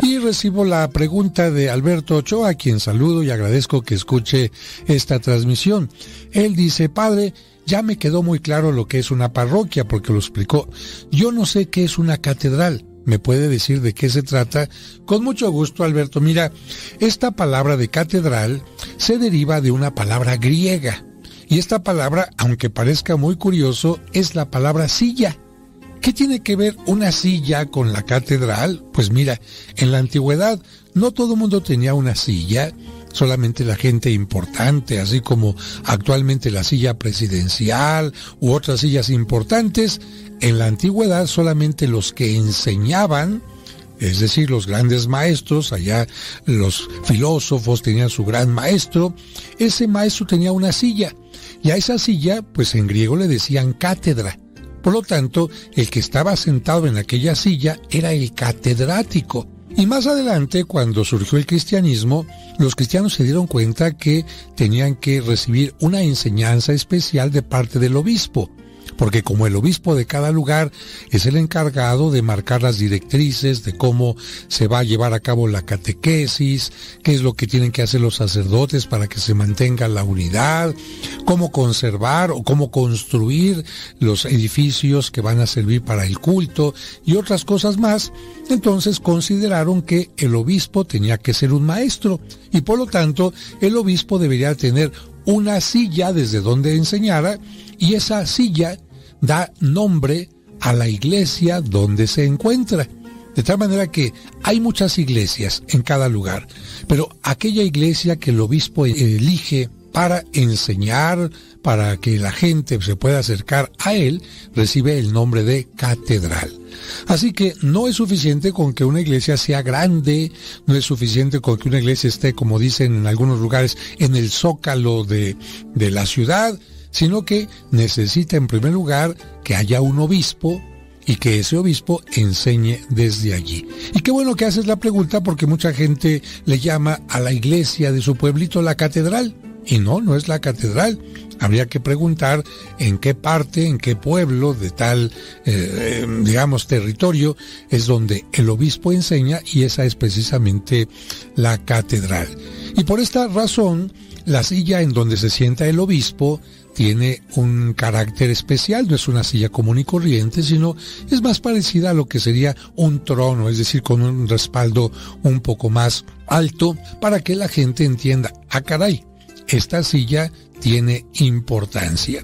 Y recibo la pregunta de Alberto Ochoa, a quien saludo y agradezco que escuche esta transmisión. Él dice: Padre, ya me quedó muy claro lo que es una parroquia, porque lo explicó. Yo no sé qué es una catedral. me puede decir de qué se trata? Con mucho gusto, Alberto. Mira, esta palabra de catedral se deriva de una palabra griega. Y esta palabra, aunque parezca muy curioso, es la palabra silla. ¿Qué tiene que ver una silla con la catedral? Pues mira, en la antigüedad no todo el mundo tenía una silla, solamente la gente importante, así como actualmente la silla presidencial u otras sillas importantes. En la antigüedad solamente los que enseñaban, es decir, los grandes maestros, allá los filósofos tenían su gran maestro, ese maestro tenía una silla, y a esa silla, pues en griego le decían cátedra. Por lo tanto, el que estaba sentado en aquella silla era el catedrático. Y más adelante, cuando surgió el cristianismo, los cristianos se dieron cuenta que tenían que recibir una enseñanza especial de parte del obispo, porque como el obispo de cada lugar es el encargado de marcar las directrices de cómo se va a llevar a cabo la catequesis, qué es lo que tienen que hacer los sacerdotes para que se mantenga la unidad, cómo conservar o cómo construir los edificios que van a servir para el culto y otras cosas más, entonces consideraron que el obispo tenía que ser un maestro y por lo tanto el obispo debería tener una silla desde donde enseñara, y esa silla da nombre a la iglesia donde se encuentra. De tal manera que hay muchas iglesias en cada lugar, pero aquella iglesia que el obispo elige para enseñar, para que la gente se pueda acercar a él, recibe el nombre de catedral. Así que no es suficiente con que una iglesia sea grande, no es suficiente con que una iglesia esté, como dicen en algunos lugares, en el zócalo de la ciudad, sino que necesita en primer lugar que haya un obispo y que ese obispo enseñe desde allí. Y qué bueno que haces la pregunta, porque mucha gente le llama a la iglesia de su pueblito la catedral. Y no es la catedral. Habría que preguntar en qué parte, en qué pueblo de tal, territorio es donde el obispo enseña, y esa es precisamente la catedral. Y por esta razón, la silla en donde se sienta el obispo tiene un carácter especial, no es una silla común y corriente, sino es más parecida a lo que sería un trono, es decir, con un respaldo un poco más alto, para que la gente entienda, ¡ah, caray! Esta silla tiene importancia.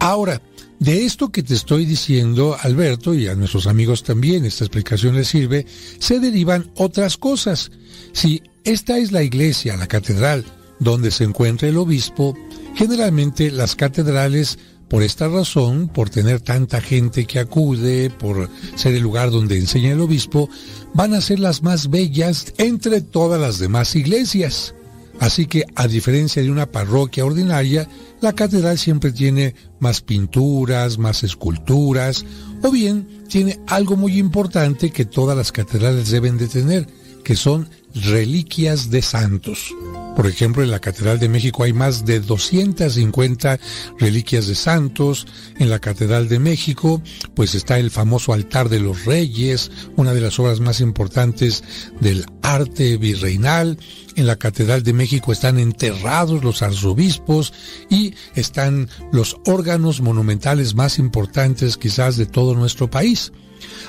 Ahora, de esto que te estoy diciendo, Alberto, y a nuestros amigos también, esta explicación les sirve, se derivan otras cosas. Si esta es la iglesia, la catedral, donde se encuentra el obispo, generalmente las catedrales, por esta razón, por tener tanta gente que acude, por ser el lugar donde enseña el obispo, van a ser las más bellas entre todas las demás iglesias. Así que, a diferencia de una parroquia ordinaria, la catedral siempre tiene más pinturas, más esculturas, o bien tiene algo muy importante que todas las catedrales deben de tener, que son reliquias de santos. Por ejemplo, en la Catedral de México hay más de 250 reliquias de santos. En la Catedral de México, pues está el famoso Altar de los Reyes, una de las obras más importantes del arte virreinal. En la Catedral de México están enterrados los arzobispos y están los órganos monumentales más importantes quizás de todo nuestro país.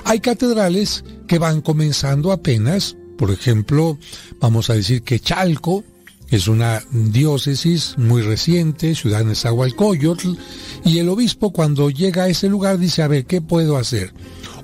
Hay catedrales que van comenzando apenas. Por ejemplo, vamos a decir que Chalco es una diócesis muy reciente, ciudad Nezahualcóyotl, y el obispo cuando llega a ese lugar dice, a ver, ¿qué puedo hacer?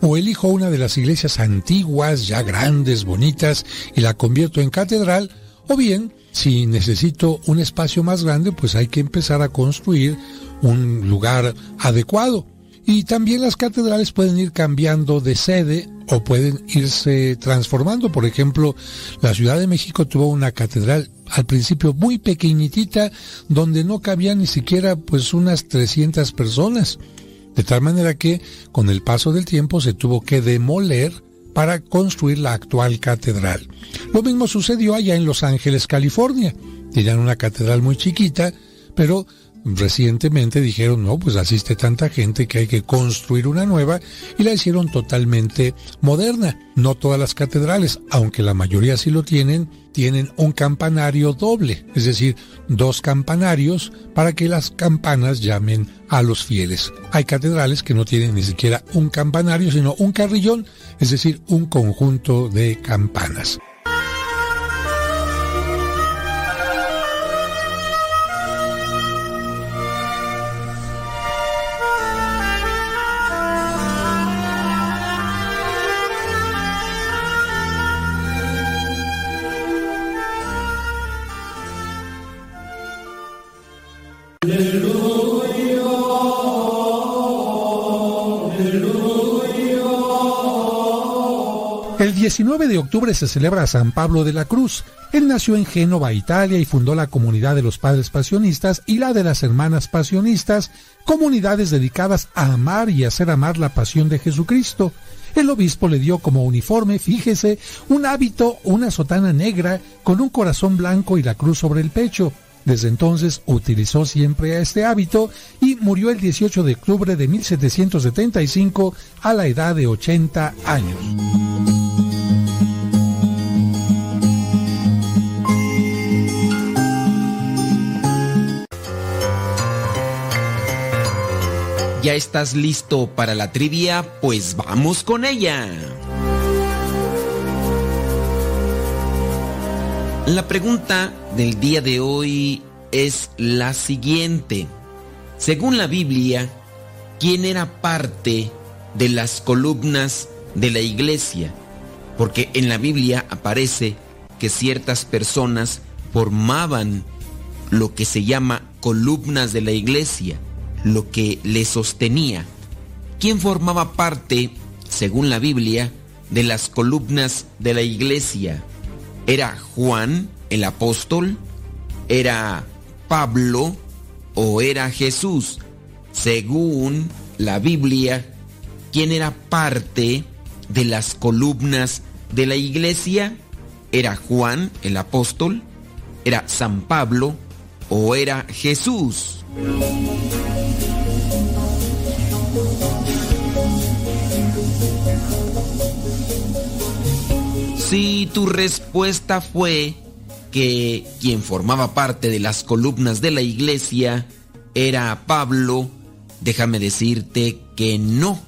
O elijo una de las iglesias antiguas, ya grandes, bonitas, y la convierto en catedral, o bien, si necesito un espacio más grande, pues hay que empezar a construir un lugar adecuado. Y también las catedrales pueden ir cambiando de sede o pueden irse transformando. Por ejemplo, la Ciudad de México tuvo una catedral al principio muy pequeñitita, donde no cabían ni siquiera pues unas 300 personas. De tal manera que con el paso del tiempo se tuvo que demoler para construir la actual catedral. Lo mismo sucedió allá en Los Ángeles, California. Tenían una catedral muy chiquita, pero recientemente dijeron, no, pues asiste tanta gente que hay que construir una nueva, y la hicieron totalmente moderna. No todas las catedrales, aunque la mayoría sí lo tienen, tienen un campanario doble, es decir, dos campanarios para que las campanas llamen a los fieles. Hay catedrales que no tienen ni siquiera un campanario, sino un carrillón, es decir, un conjunto de campanas. El 19 de octubre se celebra a San Pablo de la Cruz. Él nació en Génova, Italia, y fundó la comunidad de los Padres Pasionistas y la de las Hermanas Pasionistas, comunidades dedicadas a amar y hacer amar la pasión de Jesucristo. El obispo le dio como uniforme, fíjese, un hábito, una sotana negra con un corazón blanco y la cruz sobre el pecho. Desde entonces utilizó siempre este hábito y murió el 18 de octubre de 1775 a la edad de 80 años. ¿Ya estás listo para la trivia? Pues vamos con ella. La pregunta del día de hoy es la siguiente. Según la Biblia, ¿quién era parte de las columnas de la iglesia? Porque en la Biblia aparece que ciertas personas formaban lo que se llama columnas de la iglesia, lo que le sostenía. ¿Quién formaba parte, según la Biblia, de las columnas de la iglesia? ¿Era Juan, el apóstol? ¿Era Pablo? ¿O era Jesús? Según la Biblia, ¿quién era parte de las columnas de la iglesia? ¿Era Juan, el apóstol? ¿Era San Pablo? ¿O era Jesús? Si tu respuesta fue que quien formaba parte de las columnas de la iglesia era Pablo, déjame decirte que no,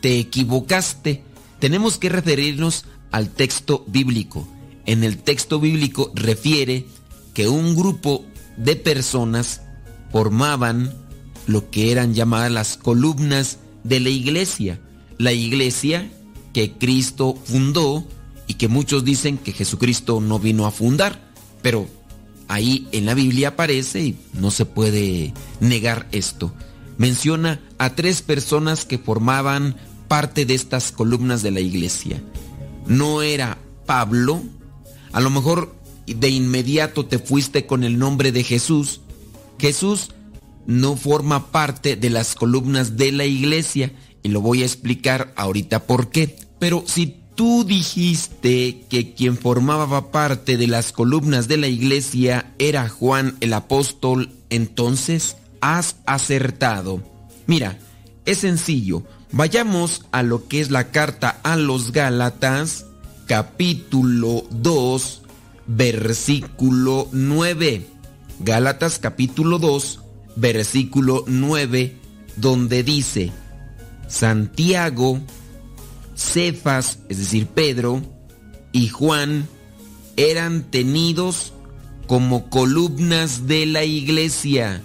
te equivocaste. Tenemos que referirnos al texto bíblico. En el texto bíblico refiere que un grupo de personas formaban lo que eran llamadas las columnas de la iglesia que Cristo fundó y que muchos dicen que Jesucristo no vino a fundar, pero ahí en la Biblia aparece y no se puede negar esto. Menciona a tres personas que formaban parte de estas columnas de la iglesia. No era Pablo, a lo mejor de inmediato te fuiste con el nombre de Jesús. Jesús no forma parte de las columnas de la iglesia y lo voy a explicar ahorita por qué. Pero si tú dijiste que quien formaba parte de las columnas de la iglesia era Juan el apóstol, entonces has acertado. Mira, es sencillo. Vayamos a lo que es la carta a los Gálatas, capítulo 2, versículo 9. Gálatas capítulo 2, versículo 9, donde dice: Santiago, Cefas, es decir, Pedro, y Juan eran tenidos como columnas de la iglesia.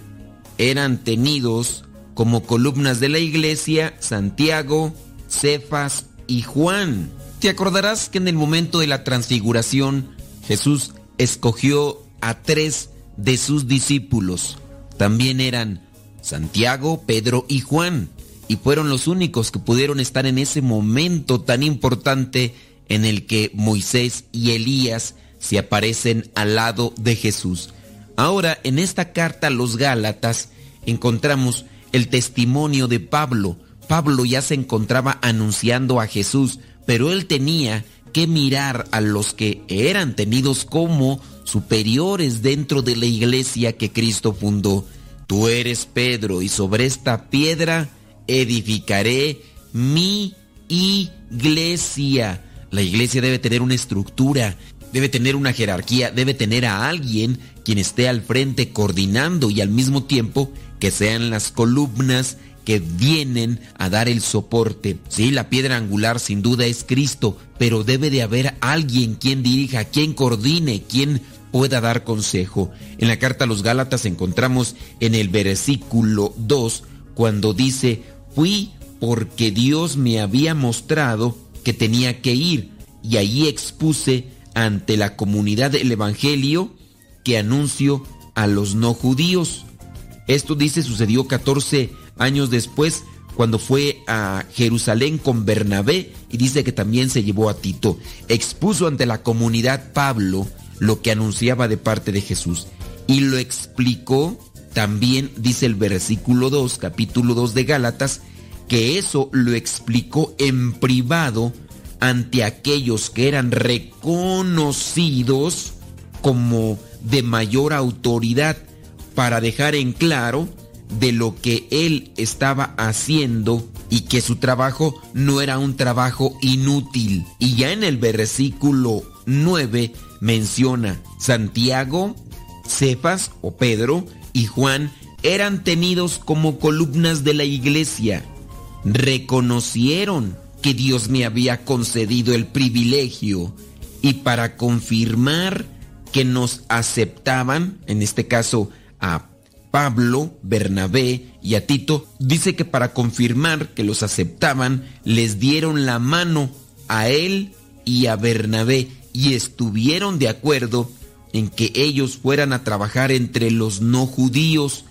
Eran tenidos como columnas de la iglesia Santiago, Cefas y Juan. Te acordarás que en el momento de la transfiguración, Jesús escogió a tres de sus discípulos. También eran Santiago, Pedro y Juan, y fueron los únicos que pudieron estar en ese momento tan importante en el que Moisés y Elías se aparecen al lado de Jesús. Ahora, en esta carta a los Gálatas encontramos el testimonio de Pablo. Pablo ya se encontraba anunciando a Jesús, pero él tenía que mirar a los que eran tenidos como superiores dentro de la iglesia que Cristo fundó. Tú eres Pedro, y sobre esta piedra edificaré mi iglesia. La iglesia debe tener una estructura, debe tener una jerarquía, debe tener a alguien quien esté al frente coordinando y al mismo tiempo que sean las columnas que vienen a dar el soporte. Sí, la piedra angular sin duda es Cristo, pero debe de haber alguien quien dirija, quien coordine, quien pueda dar consejo. En la carta a los Gálatas encontramos en el versículo 2 cuando dice: fui porque Dios me había mostrado que tenía que ir, y allí expuse ante la comunidad el evangelio que anuncio a los no judíos. Esto, dice, sucedió 14 años después, cuando fue a Jerusalén con Bernabé, y dice que también se llevó a Tito. Expuso ante la comunidad Pablo lo que anunciaba de parte de Jesús, y lo explicó también, dice el versículo 2, capítulo 2 de Gálatas, que eso lo explicó en privado ante aquellos que eran reconocidos como de mayor autoridad, para dejar en claro de lo que él estaba haciendo y que su trabajo no era un trabajo inútil. Y ya en el versículo 9 menciona: Santiago, Cefas o Pedro y Juan eran tenidos como columnas de la iglesia. Reconocieron que Dios me había concedido el privilegio, y para confirmar que nos aceptaban, en este caso a Pablo, Bernabé y a Tito, dice que para confirmar que los aceptaban, les dieron la mano a él y a Bernabé, y estuvieron de acuerdo en que ellos fueran a trabajar entre los no judíos,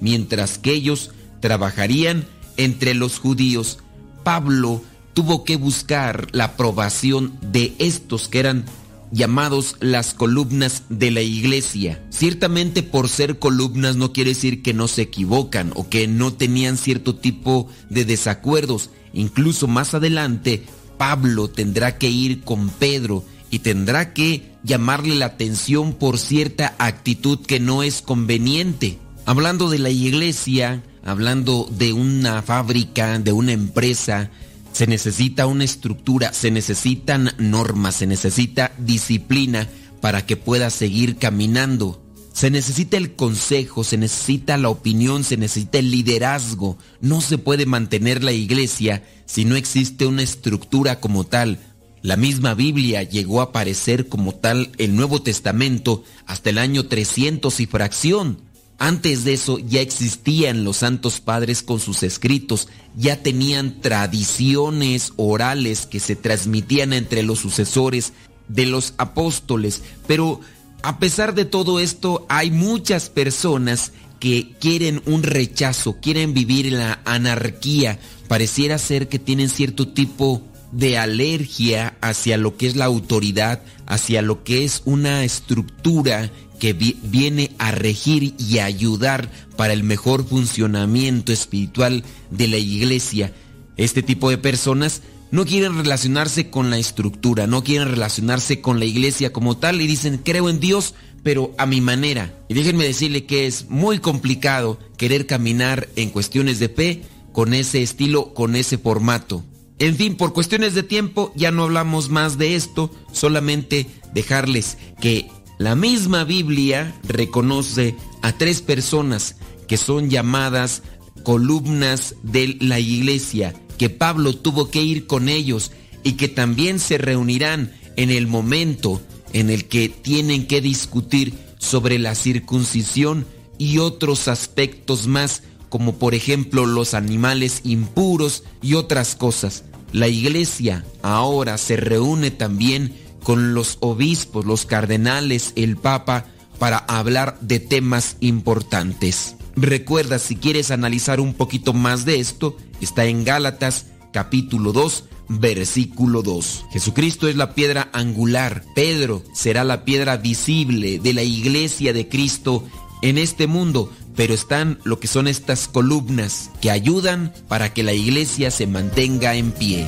mientras que ellos trabajarían entre los judíos. Pablo tuvo que buscar la aprobación de estos que eran llamados las columnas de la iglesia. Ciertamente, por ser columnas no quiere decir que no se equivocan o que no tenían cierto tipo de desacuerdos. Incluso más adelante, Pablo tendrá que ir con Pedro y tendrá que llamarle la atención por cierta actitud que no es conveniente. Hablando de la iglesia, hablando de una fábrica, de una empresa, se necesita una estructura, se necesitan normas, se necesita disciplina para que pueda seguir caminando. Se necesita el consejo, se necesita la opinión, se necesita el liderazgo. No se puede mantener la iglesia si no existe una estructura como tal. La misma Biblia llegó a aparecer como tal, el Nuevo Testamento, hasta el año 300 y fracción. Antes de eso ya existían los santos padres con sus escritos, ya tenían tradiciones orales que se transmitían entre los sucesores de los apóstoles. Pero a pesar de todo esto, hay muchas personas que quieren un rechazo, quieren vivir en la anarquía. Pareciera ser que tienen cierto tipo de alergia hacia lo que es la autoridad, hacia lo que es una estructura que viene a regir y a ayudar para el mejor funcionamiento espiritual de la iglesia. Este tipo de personas no quieren relacionarse con la estructura, no quieren relacionarse con la iglesia como tal, y dicen: creo en Dios, pero a mi manera. Y déjenme decirle que es muy complicado querer caminar en cuestiones de fe con ese estilo, con ese formato. En fin, por cuestiones de tiempo ya no hablamos más de esto, solamente dejarles que la misma Biblia reconoce a 3 personas que son llamadas columnas de la iglesia, que Pablo tuvo que ir con ellos y que también se reunirán en el momento en el que tienen que discutir sobre la circuncisión y otros aspectos más, como por ejemplo los animales impuros y otras cosas. La iglesia ahora se reúne también con los obispos, los cardenales, el Papa, para hablar de temas importantes. Recuerda, si quieres analizar un poquito más de esto, está en Gálatas capítulo 2, versículo 2. Jesucristo es la piedra angular. Pedro será la piedra visible de la iglesia de Cristo en este mundo, pero están lo que son estas columnas que ayudan para que la iglesia se mantenga en pie.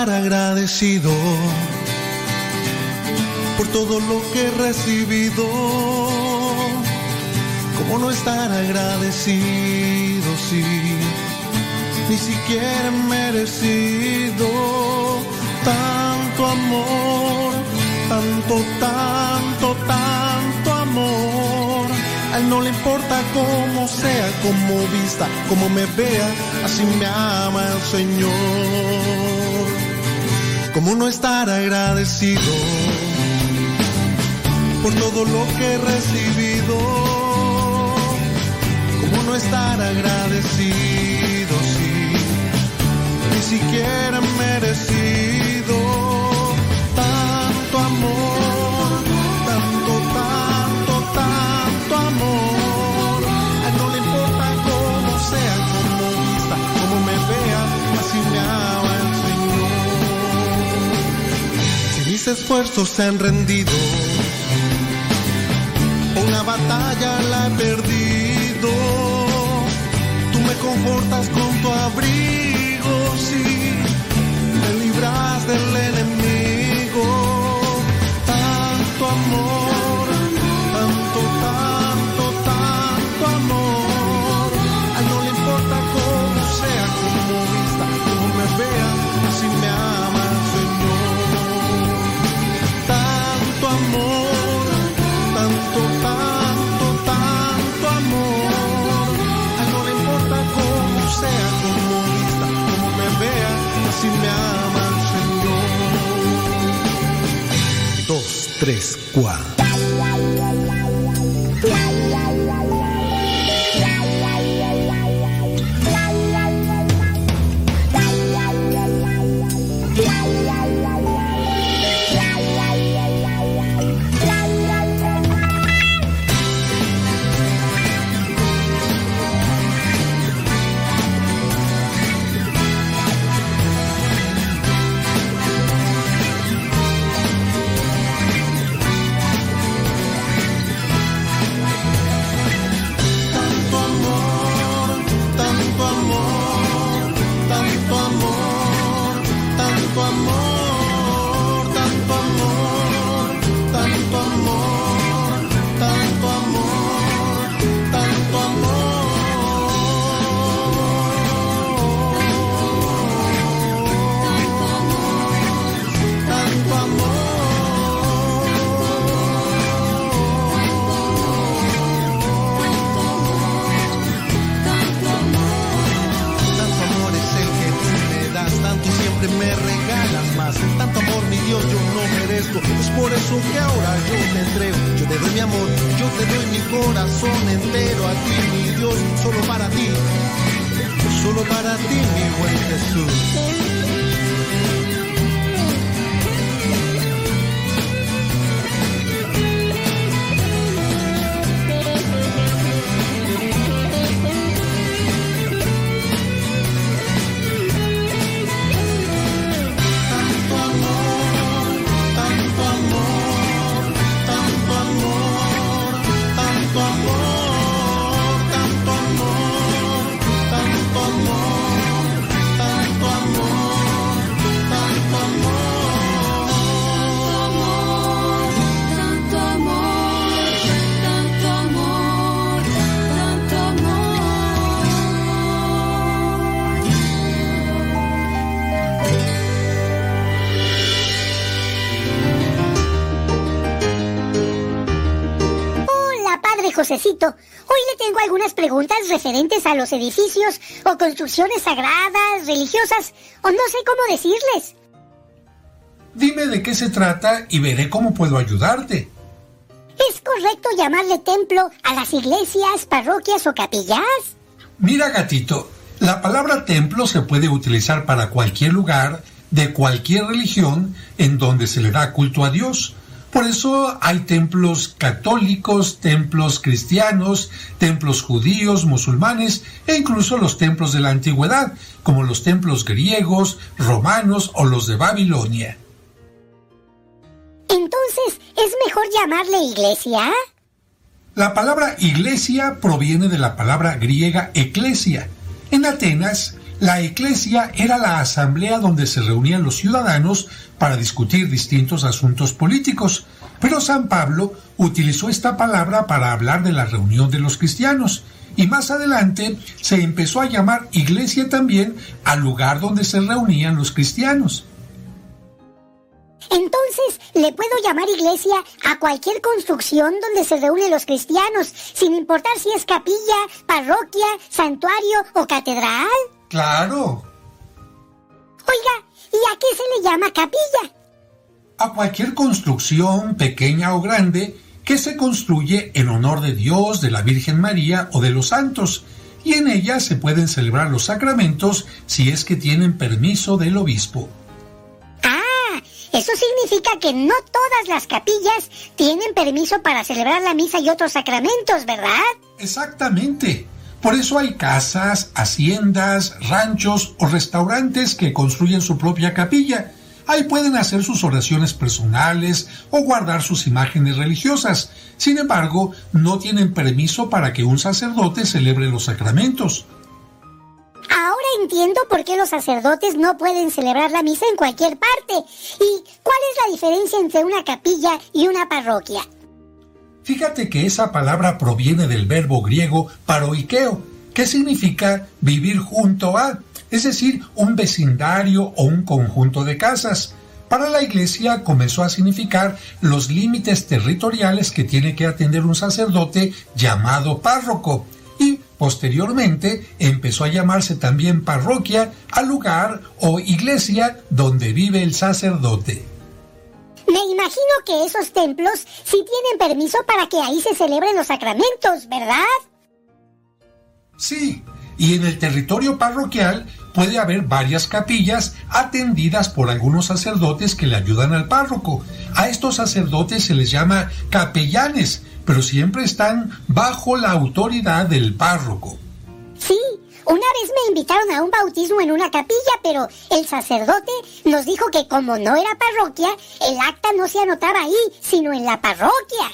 estar agradecido por todo lo que he recibido. ¿Cómo no estar agradecido si ni siquiera he merecido tanto amor, tanto amor? A él no le importa cómo sea, cómo vista, cómo me vea, así me ama el Señor. ¿Cómo no estar agradecido por todo lo que he recibido? ¿Cómo no estar agradecido si ni siquiera he merecido tanto amor, tanto amor? A él no le importa cómo sea, cómo vista, cómo me vea, así me ama el Señor. Si mis esfuerzos se han rendido, una batalla la he perdido, tú me confortas con tu abrigo, sí, me libras del enemigo. Tanto amor, tanto amor, a él no le importa cómo sea, cómo vista, cómo me vea, así me ama el Señor. Tanto amor, tanto amor, a él no le importa cómo sea, cómo vista, cómo me vea, así me ama el Señor. 2, 3, 4. Josecito, hoy le tengo algunas preguntas referentes a los edificios o construcciones sagradas, religiosas, o no sé cómo decirles. Dime de qué se trata y veré cómo puedo ayudarte. ¿Es correcto llamarle templo a las iglesias, parroquias o capillas? Mira, gatito, la palabra templo se puede utilizar para cualquier lugar, de cualquier religión, en donde se le da culto a Dios. Por eso hay templos católicos, templos cristianos, templos judíos, musulmanes e incluso los templos de la antigüedad, como los templos griegos, romanos o los de Babilonia. Entonces, ¿es mejor llamarle iglesia? La palabra iglesia proviene de la palabra griega eclesia. En Atenas, La eclesia era la asamblea donde se reunían los ciudadanos para discutir distintos asuntos políticos, pero San Pablo utilizó esta palabra para hablar de la reunión de los cristianos, y más adelante se empezó a llamar iglesia también al lugar donde se reunían los cristianos. Entonces, ¿le puedo llamar iglesia a cualquier construcción donde se reúnen los cristianos, sin importar si es capilla, parroquia, santuario o catedral? ¡Claro! Oiga, ¿y a qué se le llama capilla? A cualquier construcción, pequeña o grande, que se construye en honor de Dios, de la Virgen María o de los santos, y en ella se pueden celebrar los sacramentos si es que tienen permiso del obispo. Eso significa que no todas las capillas tienen permiso para celebrar la misa y otros sacramentos, ¿verdad? Exactamente. Por eso hay casas, haciendas, ranchos o restaurantes que construyen su propia capilla. Ahí pueden hacer sus oraciones personales o guardar sus imágenes religiosas. Sin embargo, no tienen permiso para que un sacerdote celebre los sacramentos. Ahora entiendo por qué los sacerdotes no pueden celebrar la misa en cualquier parte. ¿Y cuál es la diferencia entre una capilla y una parroquia? Fíjate que esa palabra proviene del verbo griego paroikeo, que significa vivir junto a, es decir, un vecindario o un conjunto de casas. Para la iglesia comenzó a significar los límites territoriales que tiene que atender un sacerdote llamado párroco. Posteriormente, empezó a llamarse también parroquia al lugar o iglesia donde vive el sacerdote. Me imagino que esos templos sí tienen permiso para que ahí se celebren los sacramentos, ¿verdad? Sí, y en el territorio parroquial puede haber varias capillas atendidas por algunos sacerdotes que le ayudan al párroco. A estos sacerdotes se les llama capellanes, pero siempre están bajo la autoridad del párroco. Sí, una vez me invitaron a un bautismo en una capilla, pero el sacerdote nos dijo que como no era parroquia, el acta no se anotaba ahí, sino en la parroquia.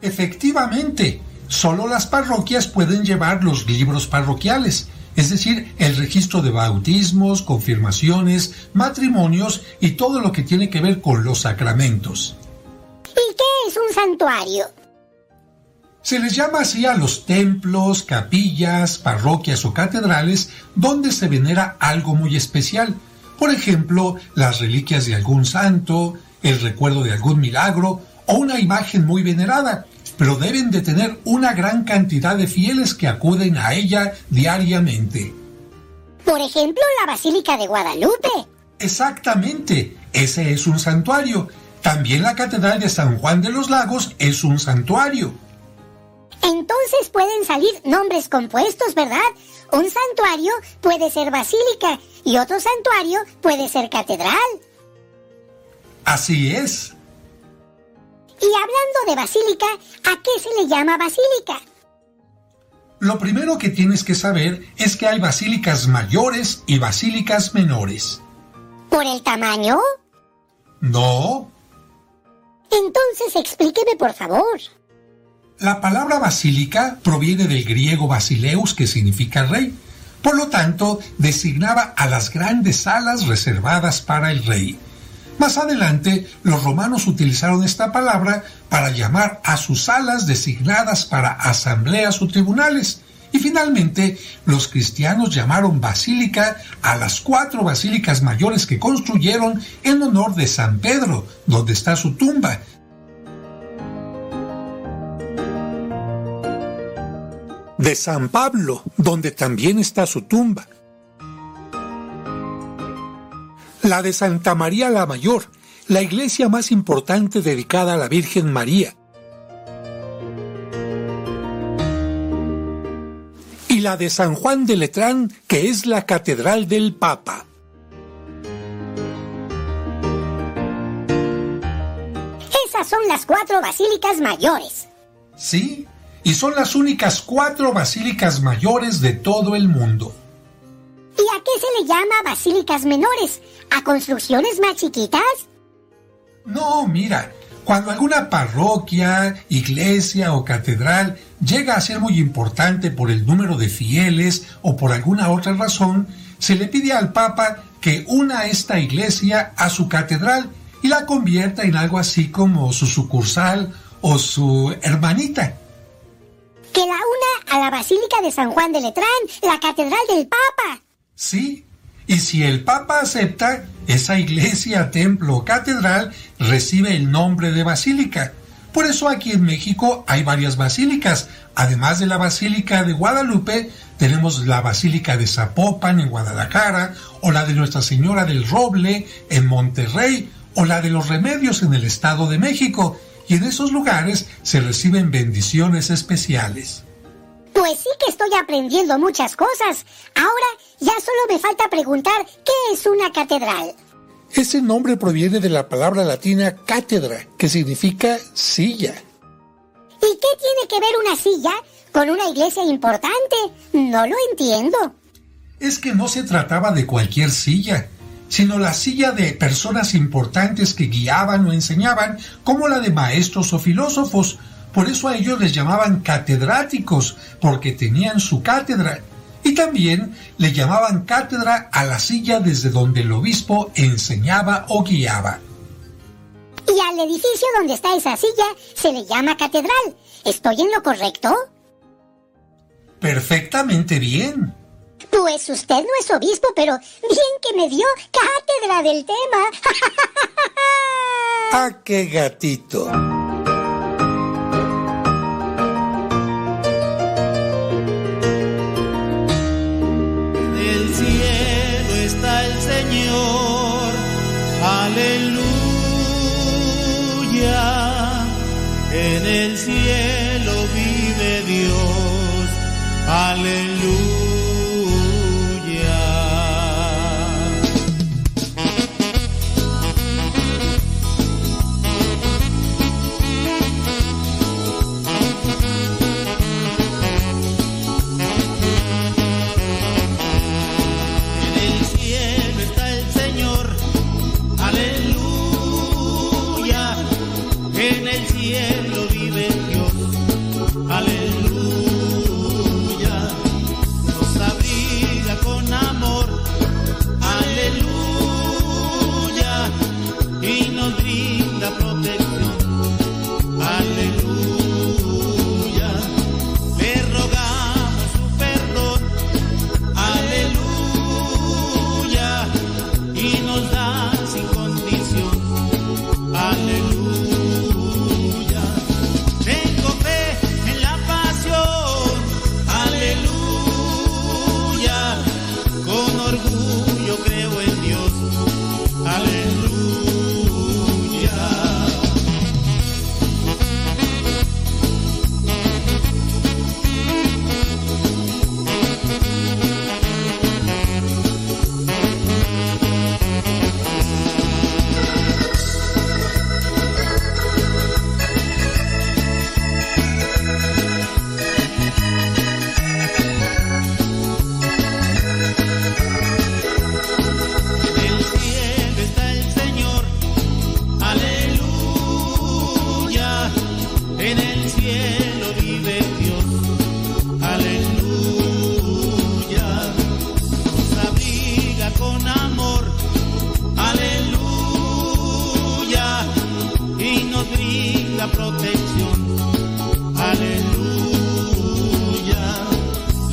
Efectivamente, solo las parroquias pueden llevar los libros parroquiales, es decir, el registro de bautismos, confirmaciones, matrimonios y todo lo que tiene que ver con los sacramentos. ¿Y qué es un santuario? Se les llama así a los templos, capillas, parroquias o catedrales donde se venera algo muy especial. Por ejemplo, las reliquias de algún santo, el recuerdo de algún milagro o una imagen muy venerada, pero deben de tener una gran cantidad de fieles que acuden a ella diariamente. Por ejemplo, la Basílica de Guadalupe. Exactamente, ese es un santuario. También la Catedral de San Juan de los Lagos es un santuario. Entonces pueden salir nombres compuestos, ¿verdad? Un santuario puede ser basílica y otro santuario puede ser catedral. Así es. Y hablando de basílica, ¿a qué se le llama basílica? Lo primero que tienes que saber es que hay basílicas mayores y basílicas menores. ¿Por el tamaño? No. Entonces explíqueme, por favor. La palabra basílica proviene del griego basileus, que significa rey. Por lo tanto, designaba a las grandes salas reservadas para el rey. Más adelante, los romanos utilizaron esta palabra para llamar a sus salas designadas para asambleas o tribunales. Y finalmente, los cristianos llamaron basílica a las 4 basílicas mayores que construyeron en honor de San Pedro, donde está su tumba. De San Pablo, donde también está su tumba. La de Santa María la Mayor, la iglesia más importante dedicada a la Virgen María. Y la de San Juan de Letrán, que es la Catedral del Papa. Esas son las 4 basílicas mayores. Sí, y son las únicas 4 basílicas mayores de todo el mundo. ¿Y a qué se le llama basílicas menores? ¿A construcciones más chiquitas? No, mira, cuando alguna parroquia, iglesia o catedral llega a ser muy importante por el número de fieles o por alguna otra razón, se le pide al Papa que una esta iglesia a su catedral y la convierta en algo así como su sucursal o su hermanita. Que la una a la Basílica de San Juan de Letrán, la catedral del Papa. Sí, y si el Papa acepta, esa iglesia, templo o catedral recibe el nombre de basílica. Por eso aquí en México hay varias basílicas. Además de la Basílica de Guadalupe, tenemos la Basílica de Zapopan en Guadalajara, o la de Nuestra Señora del Roble en Monterrey, o la de los Remedios en el Estado de México. Y en esos lugares se reciben bendiciones especiales. Pues sí que estoy aprendiendo muchas cosas. Ahora ya solo me falta preguntar qué es una catedral. Ese nombre proviene de la palabra latina cátedra, que significa silla. ¿Y qué tiene que ver una silla con una iglesia importante? No lo entiendo. Es que no se trataba de cualquier silla, sino la silla de personas importantes que guiaban o enseñaban, como la de maestros o filósofos. Por eso a ellos les llamaban catedráticos, porque tenían su cátedra. Y también le llamaban cátedra a la silla desde donde el obispo enseñaba o guiaba. Y al edificio donde está esa silla se le llama catedral. ¿Estoy en lo correcto? Perfectamente bien. Pues usted no es obispo, pero bien que me dio cátedra del tema. ¡Ah, qué gatito! Aleluya, en el cielo vive Dios, aleluya. En el cielo está el Señor, aleluya. En el cielo vive Dios, aleluya, nos abriga con amor, aleluya, y nos brinda protección, aleluya,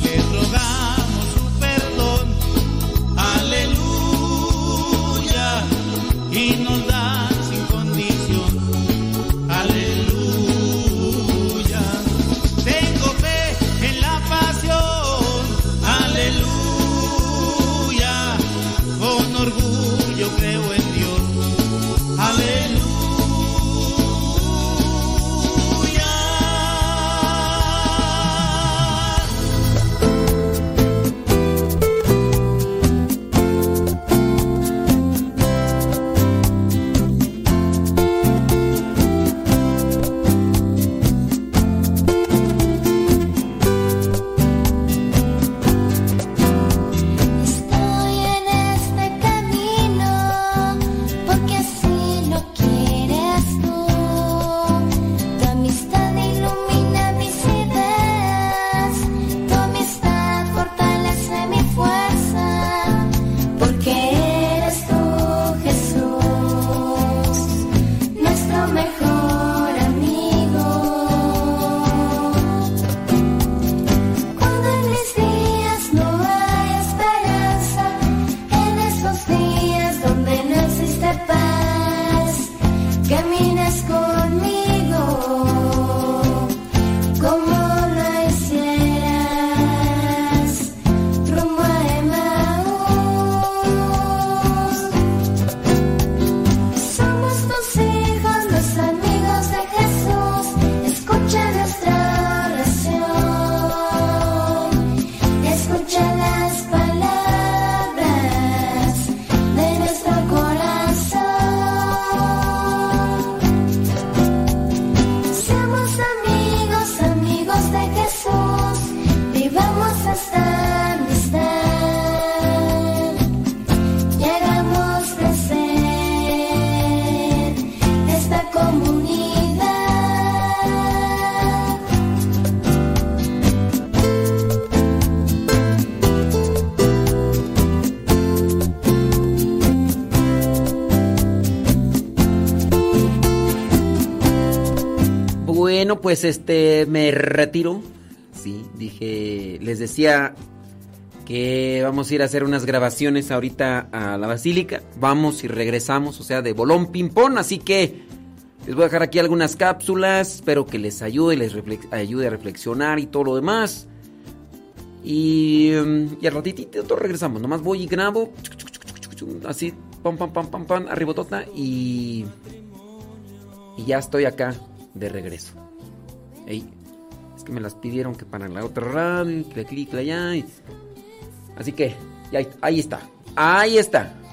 le rogamos su perdón, aleluya, y nos da sin condición, aleluya. Aleluya. Bueno, pues me retiro. Sí, dije, les decía que vamos a ir a hacer unas grabaciones ahorita a la basílica. Vamos y regresamos, o sea, de bolón ping-pong. Así que les voy a dejar aquí algunas cápsulas. Espero que les ayude, ayude a reflexionar y todo lo demás. Y al ratito regresamos. Nomás voy y grabo. Así, pam, pam, pam, pam, pam, arribotota. Y ya estoy acá de regreso. Ey, es que me las pidieron que para la otra radio, que le clic allá. Así que, ahí está. Ahí está.